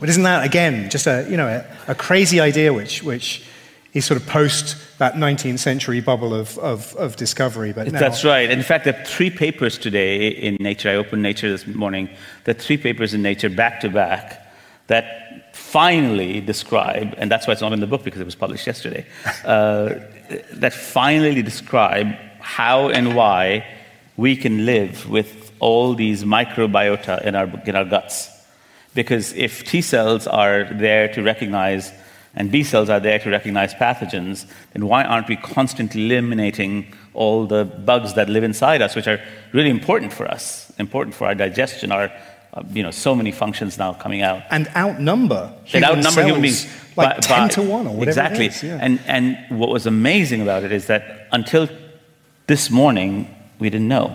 But isn't that, again, just a crazy idea which is sort of post that 19th century bubble of discovery. But now... That's right. In fact, there are three papers today in Nature. I opened Nature this morning. There are three papers in Nature back-to-back that finally describe, and that's why it's not in the book because it was published yesterday, that finally describe how and why we can live with all these microbiota in our guts. Because if T cells are there to recognize and B cells are there to recognize pathogens, then why aren't we constantly eliminating all the bugs that live inside us, which are really important for us, important for our digestion, our so many functions now coming out. And outnumber human beings. Like 10 to 1 or whatever. Exactly. It is, yeah. And what was amazing about it is that until This morning, we didn't know.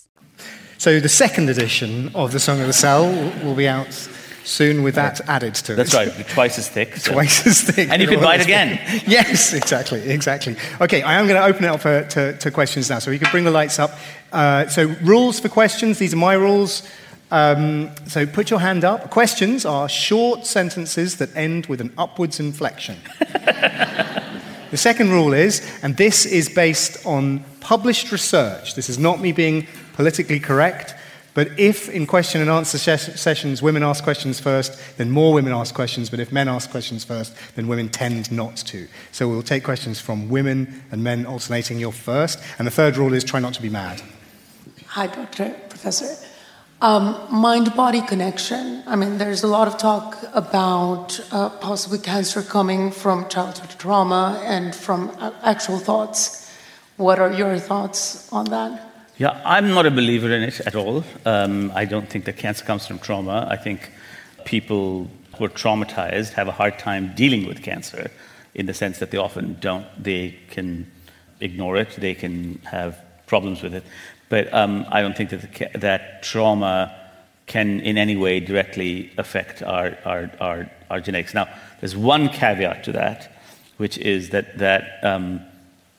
So the second edition of The Song of the Cell will be out soon with that added to it. That's right, twice as thick. So. Twice as thick. And you can buy it again. Yes, exactly. Okay, I am going to open it up to questions now, so you can bring the lights up. So rules for questions, these are my rules. So put your hand up. Questions are short sentences that end with an upwards inflection. The second rule is, and this is based on published research, this is not me being politically correct, but if in question and answer sessions women ask questions first, then more women ask questions, but if men ask questions first, then women tend not to. So we'll take questions from women and men alternating. You're first. And the third rule is try not to be mad. Hi, Professor. Mind-body connection. I mean, there's a lot of talk about possibly cancer coming from childhood trauma and from actual thoughts. What are your thoughts on that? Yeah, I'm not a believer in it at all. I don't think that cancer comes from trauma. I think people who are traumatized have a hard time dealing with cancer in the sense that they often don't. They can ignore it. They can have problems with it. But I don't think that trauma can in any way directly affect our genetics. Now, there's one caveat to that, which is that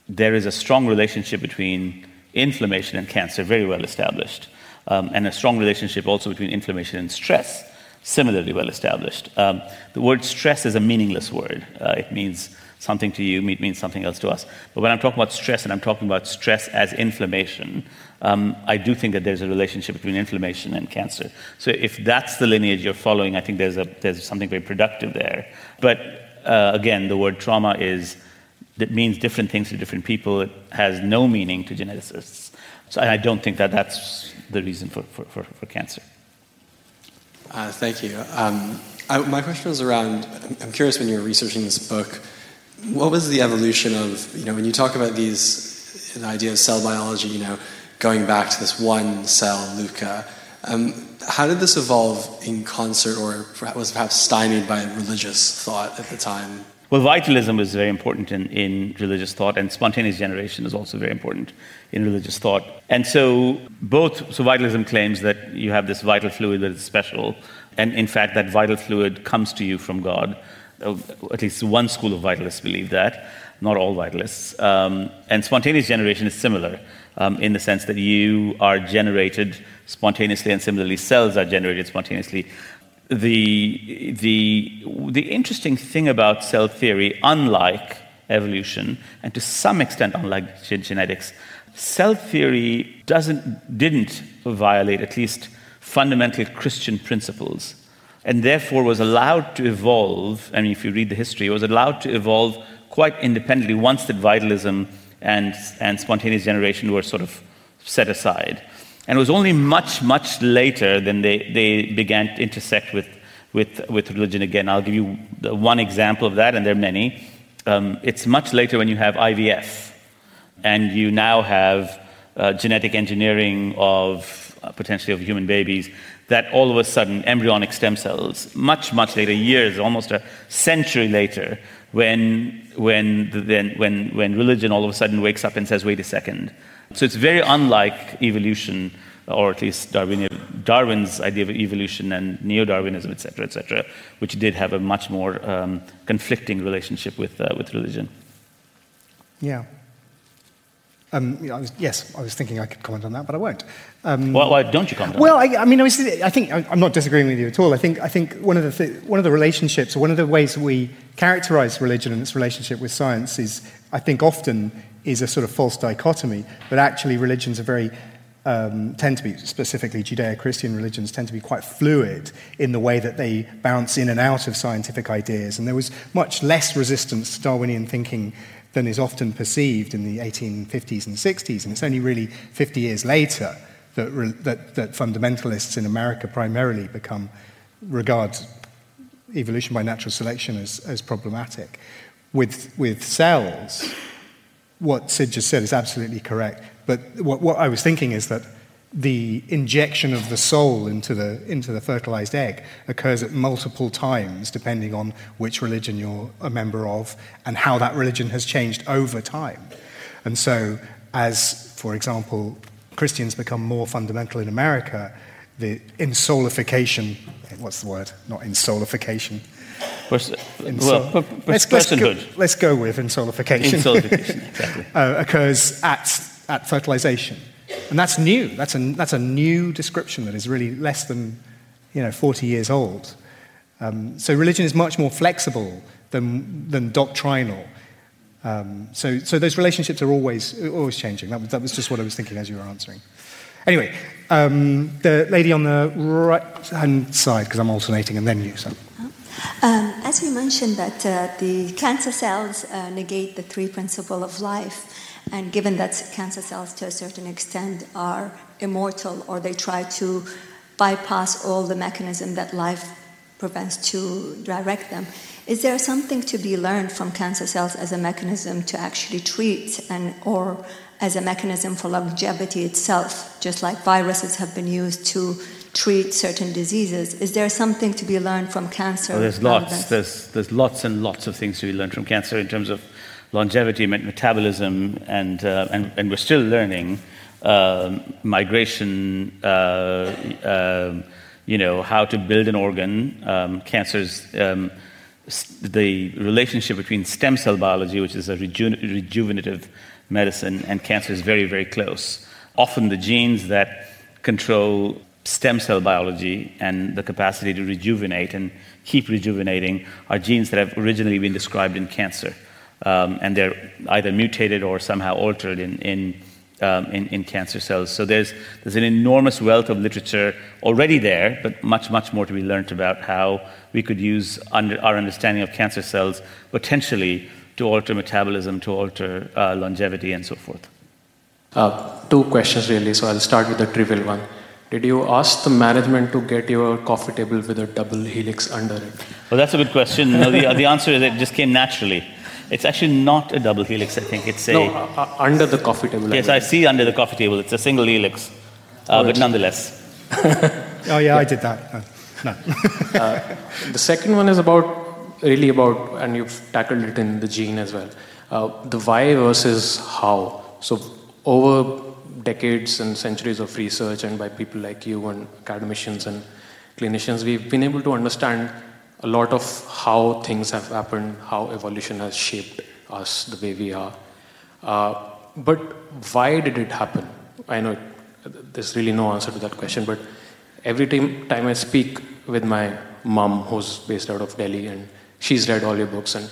there is a strong relationship between inflammation and cancer, very well established, and a strong relationship also between inflammation and stress, similarly well established. The word stress is a meaningless word. It means something to you, it means something else to us. But when I'm talking about stress, and I'm talking about stress as inflammation, I do think that there's a relationship between inflammation and cancer. So if that's the lineage you're following, I think there's something very productive there. But again, the word trauma means different things to different people. It has no meaning to geneticists. So I don't think that's the reason for cancer. Thank you. My question was around, I'm curious, when you were researching this book, what was the evolution of, when you talk about the idea of cell biology, going back to this one cell, Luca, how did this evolve in concert, or was perhaps stymied by religious thought at the time? Well, vitalism is very important in religious thought, and spontaneous generation is also very important in religious thought. And so vitalism claims that you have this vital fluid that is special, and in fact that vital fluid comes to you from God. At least one school of vitalists believe that, not all vitalists. And spontaneous generation is similar in the sense that you are generated spontaneously, and similarly cells are generated spontaneously. The interesting thing about cell theory, unlike evolution, and to some extent unlike genetics, cell theory didn't violate at least fundamental Christian principles, and therefore was allowed to evolve. I mean, if you read the history, it was allowed to evolve quite independently once that vitalism and spontaneous generation were sort of set aside. And it was only much, much later than they began to intersect with religion again. I'll give you one example of that, and there are many. It's much later when you have IVF, and you now have genetic engineering potentially of human babies, that all of a sudden embryonic stem cells, much, much later, years, almost a century later, when religion all of a sudden wakes up and says, wait a second. So it's very unlike evolution, or at least Darwin's idea of evolution and neo-Darwinism, et cetera, which did have a much more conflicting relationship with religion. Yeah. I was thinking I could comment on that, but I won't. Well, why don't you comment on that? Well, I think I'm not disagreeing with you at all. I think one of the relationships, or one of the ways we characterize religion and its relationship with science is, I think often, is a sort of false dichotomy. But actually, religions are very... tend to be, specifically Judeo-Christian religions, tend to be quite fluid in the way that they bounce in and out of scientific ideas. And there was much less resistance to Darwinian thinking than is often perceived in the 1850s and 60s. And it's only really 50 years later that fundamentalists in America primarily regard evolution by natural selection as problematic. With cells, what Sid just said is absolutely correct. But what I was thinking is that the injection of the soul into the fertilized egg occurs at multiple times, depending on which religion you're a member of and how that religion has changed over time. And so, as, for example, Christians become more fundamental in America, the insoulification, what's the word? Not insoulification. Let's go with insoulification. Insoulification, exactly. Occurs at fertilization. And that's new. That's a new description that is really less than 40 years old. So religion is much more flexible than doctrinal. So those relationships are always changing. That was just what I was thinking as you were answering. Anyway, the lady on the right-hand side, because I'm alternating, and then you. So. As you mentioned that the cancer cells negate the three principles of life, and given that cancer cells to a certain extent are immortal, or they try to bypass all the mechanism that life prevents to direct them, is there something to be learned from cancer cells as a mechanism to actually treat, and or as a mechanism for longevity itself, just like viruses have been used to treat certain diseases? Is there something to be learned from cancer? Well, there's lots. There's lots and lots of things to be learned from cancer in terms of longevity, metabolism, and we're still learning migration. How to build an organ. Cancers. The relationship between stem cell biology, which is a rejuvenative medicine, and cancer is very, very close. Often the genes that control stem cell biology and the capacity to rejuvenate and keep rejuvenating are genes that have originally been described in cancer. And they're either mutated or somehow altered in cancer cells. So there's an enormous wealth of literature already there, but much, much more to be learned about how we could use our understanding of cancer cells potentially to alter metabolism, to alter longevity, and so forth. Two questions, really. So I'll start with the trivial one. Did you ask the management to get your coffee table with a double helix under it? Well, that's a good question. No, the answer is it just came naturally. It's actually not a double helix, I think. It's under the coffee table. Yes, I see under the coffee table. It's a single helix, but nonetheless. Oh, yeah, I did that. No. The second one is about, and you've tackled it in The Gene as well, the why versus how. So over decades and centuries of research, and by people like you and academicians and clinicians, we've been able to understand a lot of how things have happened, how evolution has shaped us the way we are. But why did it happen? I know there's really no answer to that question, but every time I speak with my mom, who's based out of Delhi, and she's read all your books, and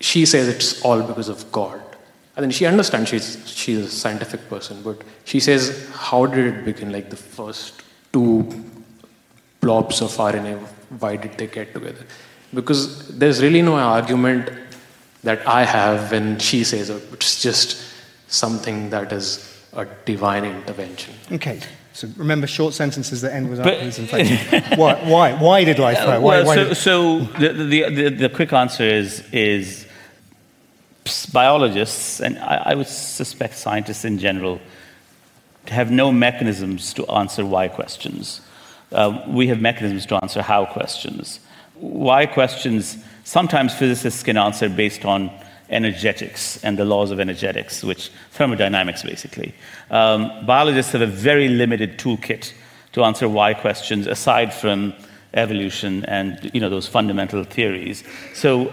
she says it's all because of God. And then she understands she's a scientific person, but she says, how did it begin? Like the first two blobs of RNA, why did they get together? Because there's really no argument that I have when she says it's just something that is a divine intervention. Okay. So remember short sentences that end with arguments and facts. Why did life fail? The quick answer is biologists, and I would suspect scientists in general, have no mechanisms to answer why questions. We have mechanisms to answer how questions. Why questions, sometimes physicists can answer based on energetics and the laws of energetics, which thermodynamics basically. Biologists have a very limited toolkit to answer why questions, aside from evolution and those fundamental theories. So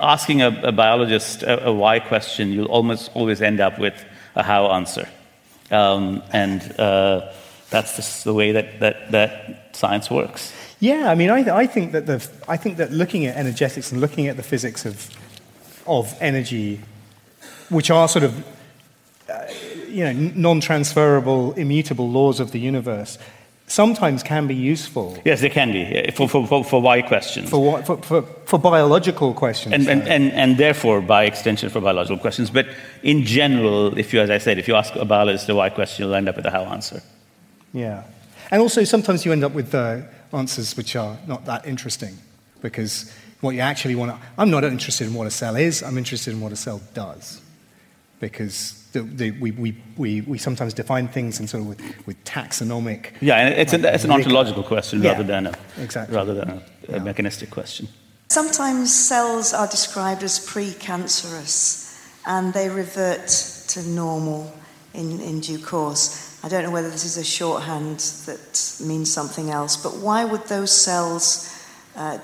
asking a biologist a why question, you'll almost always end up with a how answer, and that's just the way that science works. Yeah, I mean, I think that looking at energetics and looking at the physics of energy, which are sort of non-transferable, immutable laws of the universe, sometimes can be useful. Yes, they can be, for why questions. For biological questions. And therefore, by extension, for biological questions. But in general, if you, as I said, if you ask a biologist a why question, you'll end up with a how answer. Yeah. And also, sometimes you end up with answers which are not that interesting, because what you actually want to... I'm not interested in what a cell is, I'm interested in what a cell does. Because we sometimes define things in sort of with taxonomic... Yeah, and it's an ontological question rather than a mechanistic question. Sometimes cells are described as precancerous, and they revert to normal in due course. I don't know whether this is a shorthand that means something else, but why would those cells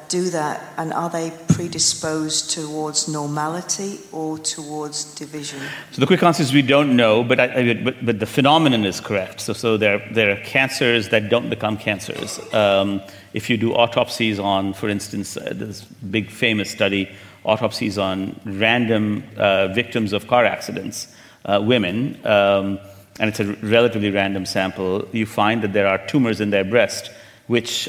do that, and are they predisposed towards normality or towards division? So the quick answer is we don't know, but the phenomenon is correct. So there are cancers that don't become cancers. If you do autopsies on, for instance, this big famous study, autopsies on random victims of car accidents, women, and it's a relatively random sample, you find that there are tumors in their breast which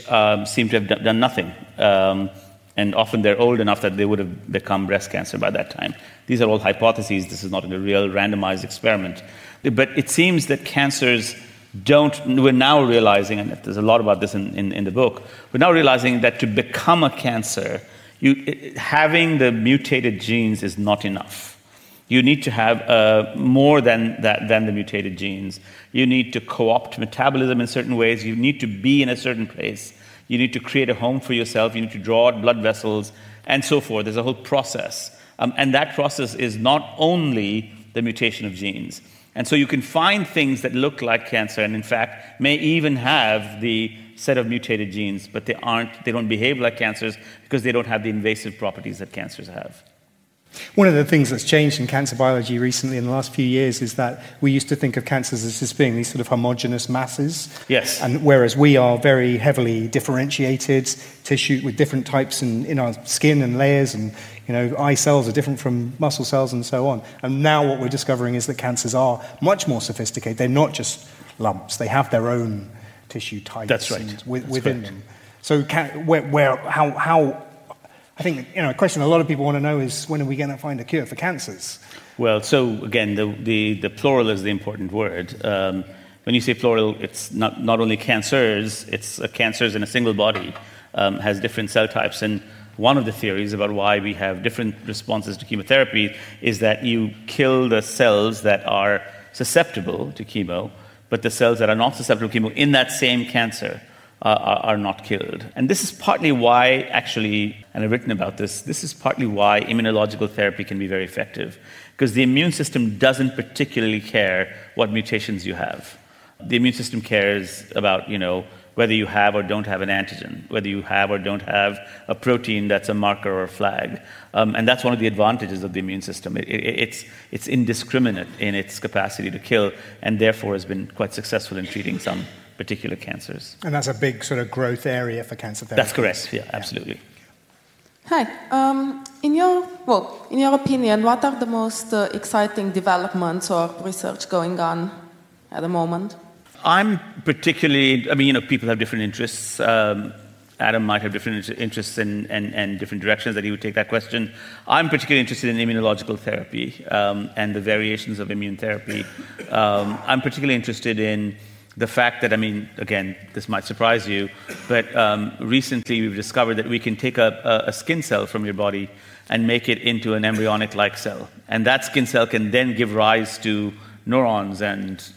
seem to have done nothing. And often they're old enough that they would have become breast cancer by that time. These are all hypotheses. This is not a real randomized experiment. But it seems that cancers don't... We're now realizing, and there's a lot about this in the book, we're now realizing that to become a cancer, having the mutated genes is not enough. You need to have more than the mutated genes. You need to co-opt metabolism in certain ways. You need to be in a certain place. You need to create a home for yourself. You need to draw out blood vessels and so forth. There's a whole process. And that process is not only the mutation of genes. And so you can find things that look like cancer and, in fact, may even have the set of mutated genes, but they don't behave like cancers because they don't have the invasive properties that cancers have. One of the things that's changed in cancer biology recently in the last few years is that we used to think of cancers as just being these sort of homogeneous masses. Yes. And whereas we are very heavily differentiated tissue with different types in our skin and layers, and eye cells are different from muscle cells and so on. And now what we're discovering is that cancers are much more sophisticated. They're not just lumps. They have their own tissue types. That's right. Within them. So how I think a question a lot of people want to know is, when are we going to find a cure for cancers? Well, so again, the plural is the important word. When you say plural, it's not only cancers, it's cancers in a single body, has different cell types. And one of the theories about why we have different responses to chemotherapy is that you kill the cells that are susceptible to chemo, but the cells that are not susceptible to chemo in that same cancer are not killed. And this is partly why, actually, and I've written about this, this is partly why immunological therapy can be very effective, because the immune system doesn't particularly care what mutations you have. The immune system cares about, whether you have or don't have an antigen, whether you have or don't have a protein that's a marker or a flag. And that's one of the advantages of the immune system. It's indiscriminate in its capacity to kill, and therefore has been quite successful in treating some particular cancers. And that's a big sort of growth area for cancer therapy. That's correct, yeah, absolutely. Hi. In your opinion, what are the most exciting developments or research going on at the moment? People have different interests. Adam might have different interests and different directions that he would take that question. I'm particularly interested in immunological therapy and the variations of immune therapy. I'm particularly interested in the fact that, again, this might surprise you, but recently we've discovered that we can take a skin cell from your body and make it into an embryonic-like cell. And that skin cell can then give rise to neurons and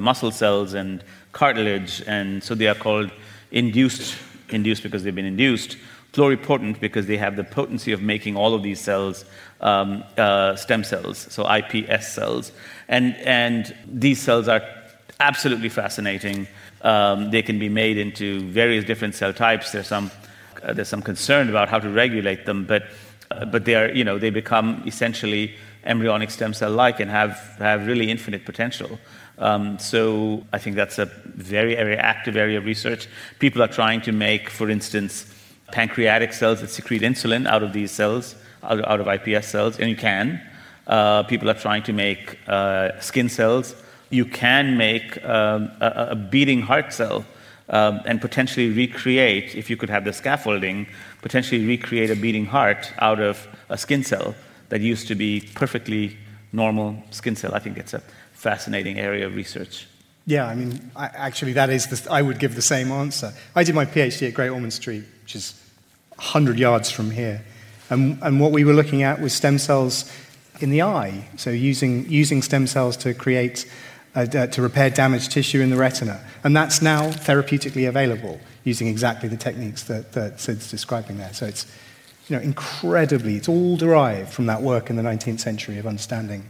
muscle cells and cartilage, and so they are called induced because they've been induced, pluripotent because they have the potency of making all of these cells stem cells, so iPS cells. And these cells are absolutely fascinating. They can be made into various different cell types. There's some concern about how to regulate them, but they are they become essentially embryonic stem cell-like and have really infinite potential. So I think that's a very, very active area of research. People are trying to make, for instance, pancreatic cells that secrete insulin out of these cells, out of iPS cells, and you can. People are trying to make skin cells. You can make a beating heart cell and potentially recreate, if you could have the scaffolding, potentially recreate a beating heart out of a skin cell that used to be perfectly normal skin cell. I think it's a fascinating area of research. Yeah, I mean, actually, that is I would give the same answer. I did my PhD at Great Ormond Street, which is 100 yards from here. And what we were looking at was stem cells in the eye, so using stem cells to create, to repair damaged tissue in the retina. And that's now therapeutically available using exactly the techniques that Sid's describing there. So it's, you know, incredibly, it's all derived from that work in the 19th century of understanding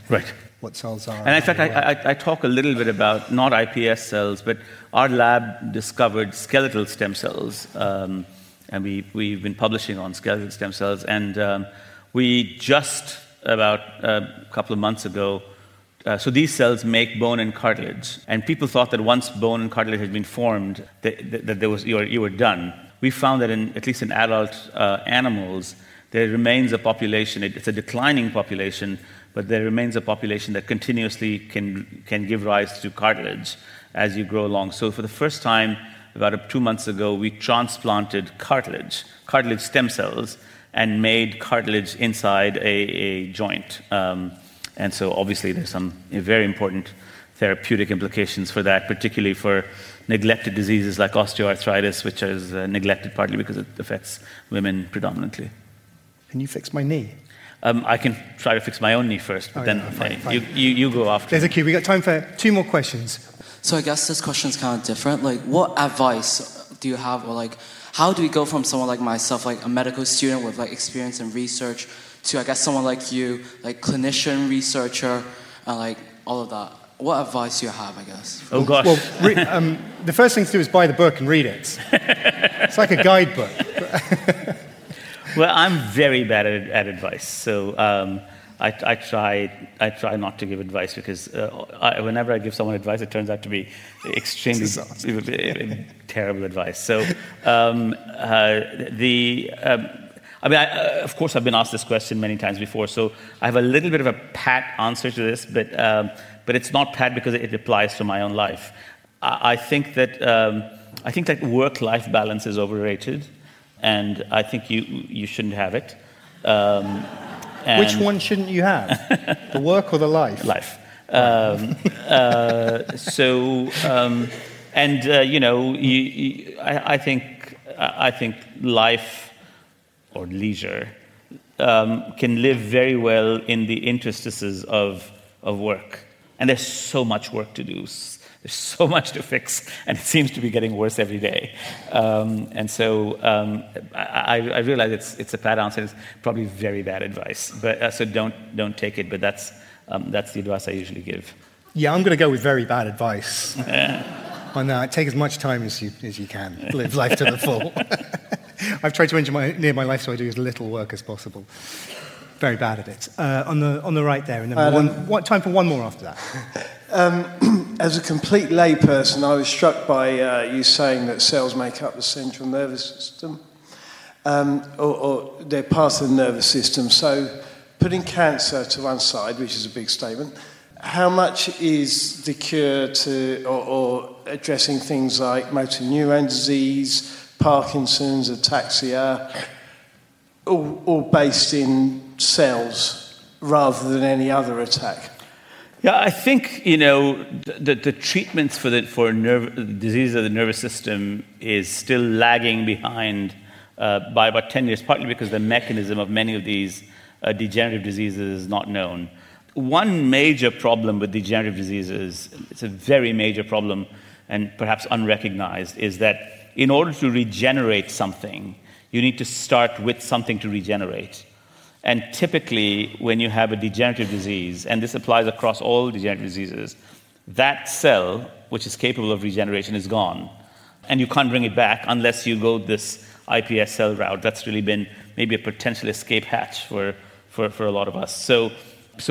what cells are. And in fact, I talk a little bit about not iPS cells, but our lab discovered skeletal stem cells, and we've been publishing on skeletal stem cells. And we just about a couple of months ago, so these cells make bone and cartilage. And people thought that once bone and cartilage had been formed, that there was, you were done. We found that at least in adult animals, there remains a population. It's a declining population, but there remains a population that continuously can give rise to cartilage as you grow along. So for the first time, about 2 months ago, we transplanted cartilage stem cells, and made cartilage inside a joint. And so obviously there's some very important therapeutic implications for that, particularly for neglected diseases like osteoarthritis, which is neglected partly because it affects women predominantly. Can you fix my knee? I can try to fix my own knee first, but fine. You go after. There's a queue. We've got time for two more questions. So I guess this question's kind of different. Like, what advice do you have, or like, how do we go from someone like myself, like a medical student with like experience in research, to I guess someone like you, like clinician, researcher, and like all of that? What advice do you have, I guess? Oh, gosh. Well, the first thing to do is buy the book and read it. It's like a guidebook. Well, I'm very bad at advice, so I try not to give advice, because whenever I give someone advice, it turns out to be extremely terrible advice. So of course, I've been asked this question many times before, so I have a little bit of a pat answer to this, but it's not pat because it applies to my own life. I think that work-life balance is overrated, and I think you shouldn't have it. Which one shouldn't you have? The work or the life? Life. I think life or leisure can live very well in the interstices of work. And there's so much work to do. There's so much to fix, and it seems to be getting worse every day. I realize it's a bad answer. It's probably very bad advice. But so don't take it. But that's the advice I usually give. Yeah, I'm going to go with very bad advice on that. Take as much time as you can. Live life to the full. I've tried to engineer my life so I do as little work as possible. Very bad at it. On the right there, and then time for one more after that. As a complete layperson, I was struck by you saying that cells make up the central nervous system, or they're part of the nervous system. So putting cancer to one side, which is a big statement, how much is the cure to, or addressing things like motor neuron disease, Parkinson's, ataxia, all based in cells rather than any other attack? Yeah, I think, you know, the treatments for disease of the nervous system is still lagging behind by about 10 years, partly because the mechanism of many of these degenerative diseases is not known. One major problem with degenerative diseases, it's a very major problem and perhaps unrecognized, is that in order to regenerate something, you need to start with something to regenerate. And typically, when you have a degenerative disease, and this applies across all degenerative diseases, that cell, which is capable of regeneration, is gone. And you can't bring it back unless you go this iPS cell route. That's really been maybe a potential escape hatch for a lot of us. So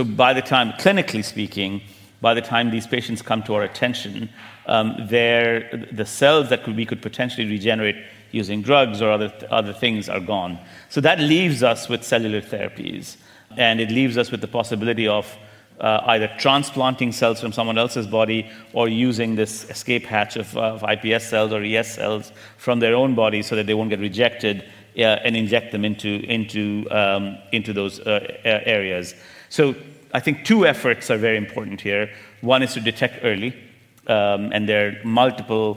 by the time, clinically speaking, by the time these patients come to our attention, the cells that we could potentially regenerate using drugs or other things are gone. So that leaves us with cellular therapies, and it leaves us with the possibility of either transplanting cells from someone else's body or using this escape hatch of iPS cells or ES cells from their own body so that they won't get rejected and inject them into those areas. So I think two efforts are very important here. One is to detect early, and there are multiple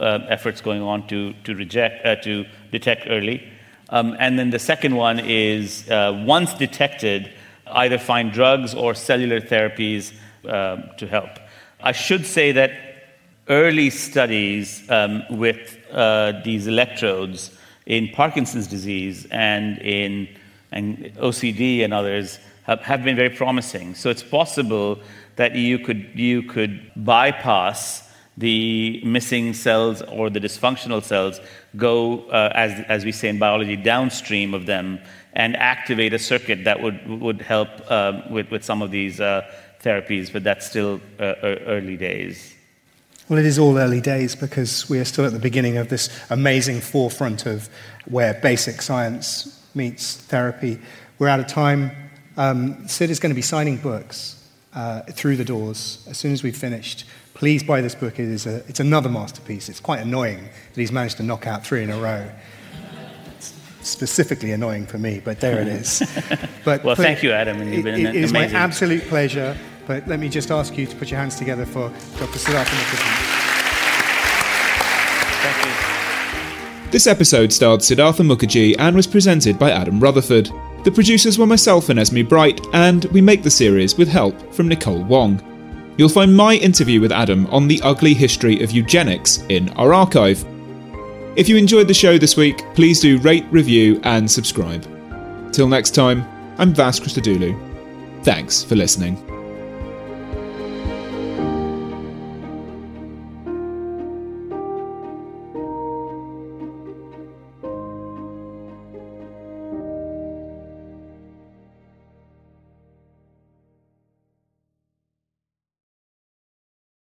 efforts going on to detect early. And then the second one is, once detected, either find drugs or cellular therapies to help. I should say that early studies with these electrodes in Parkinson's disease and in OCD and others have been very promising. So it's possible that you could bypass the missing cells or the dysfunctional cells, go, as we say in biology, downstream of them and activate a circuit that would help with some of these therapies, but that's still early days. Well, it is all early days because we are still at the beginning of this amazing forefront of where basic science meets therapy. We're out of time. Sid is going to be signing books through the doors as soon as we've finished. Please buy this book. It's another masterpiece. It's quite annoying that he's managed to knock out 3 in a row. It's specifically annoying for me, but there it is. But well, thank you, Adam. You've been amazing. It is my absolute pleasure. But let me just ask you to put your hands together for Dr. Siddhartha Mukherjee. Thank you. This episode starred Siddhartha Mukherjee and was presented by Adam Rutherford. The producers were myself and Esme Bright, and we make the series with help from Nicole Wong. You'll find my interview with Adam on the ugly history of eugenics in our archive. If you enjoyed the show this week, please do rate, review, and subscribe. Till next time, I'm Vas Christodoulou. Thanks for listening.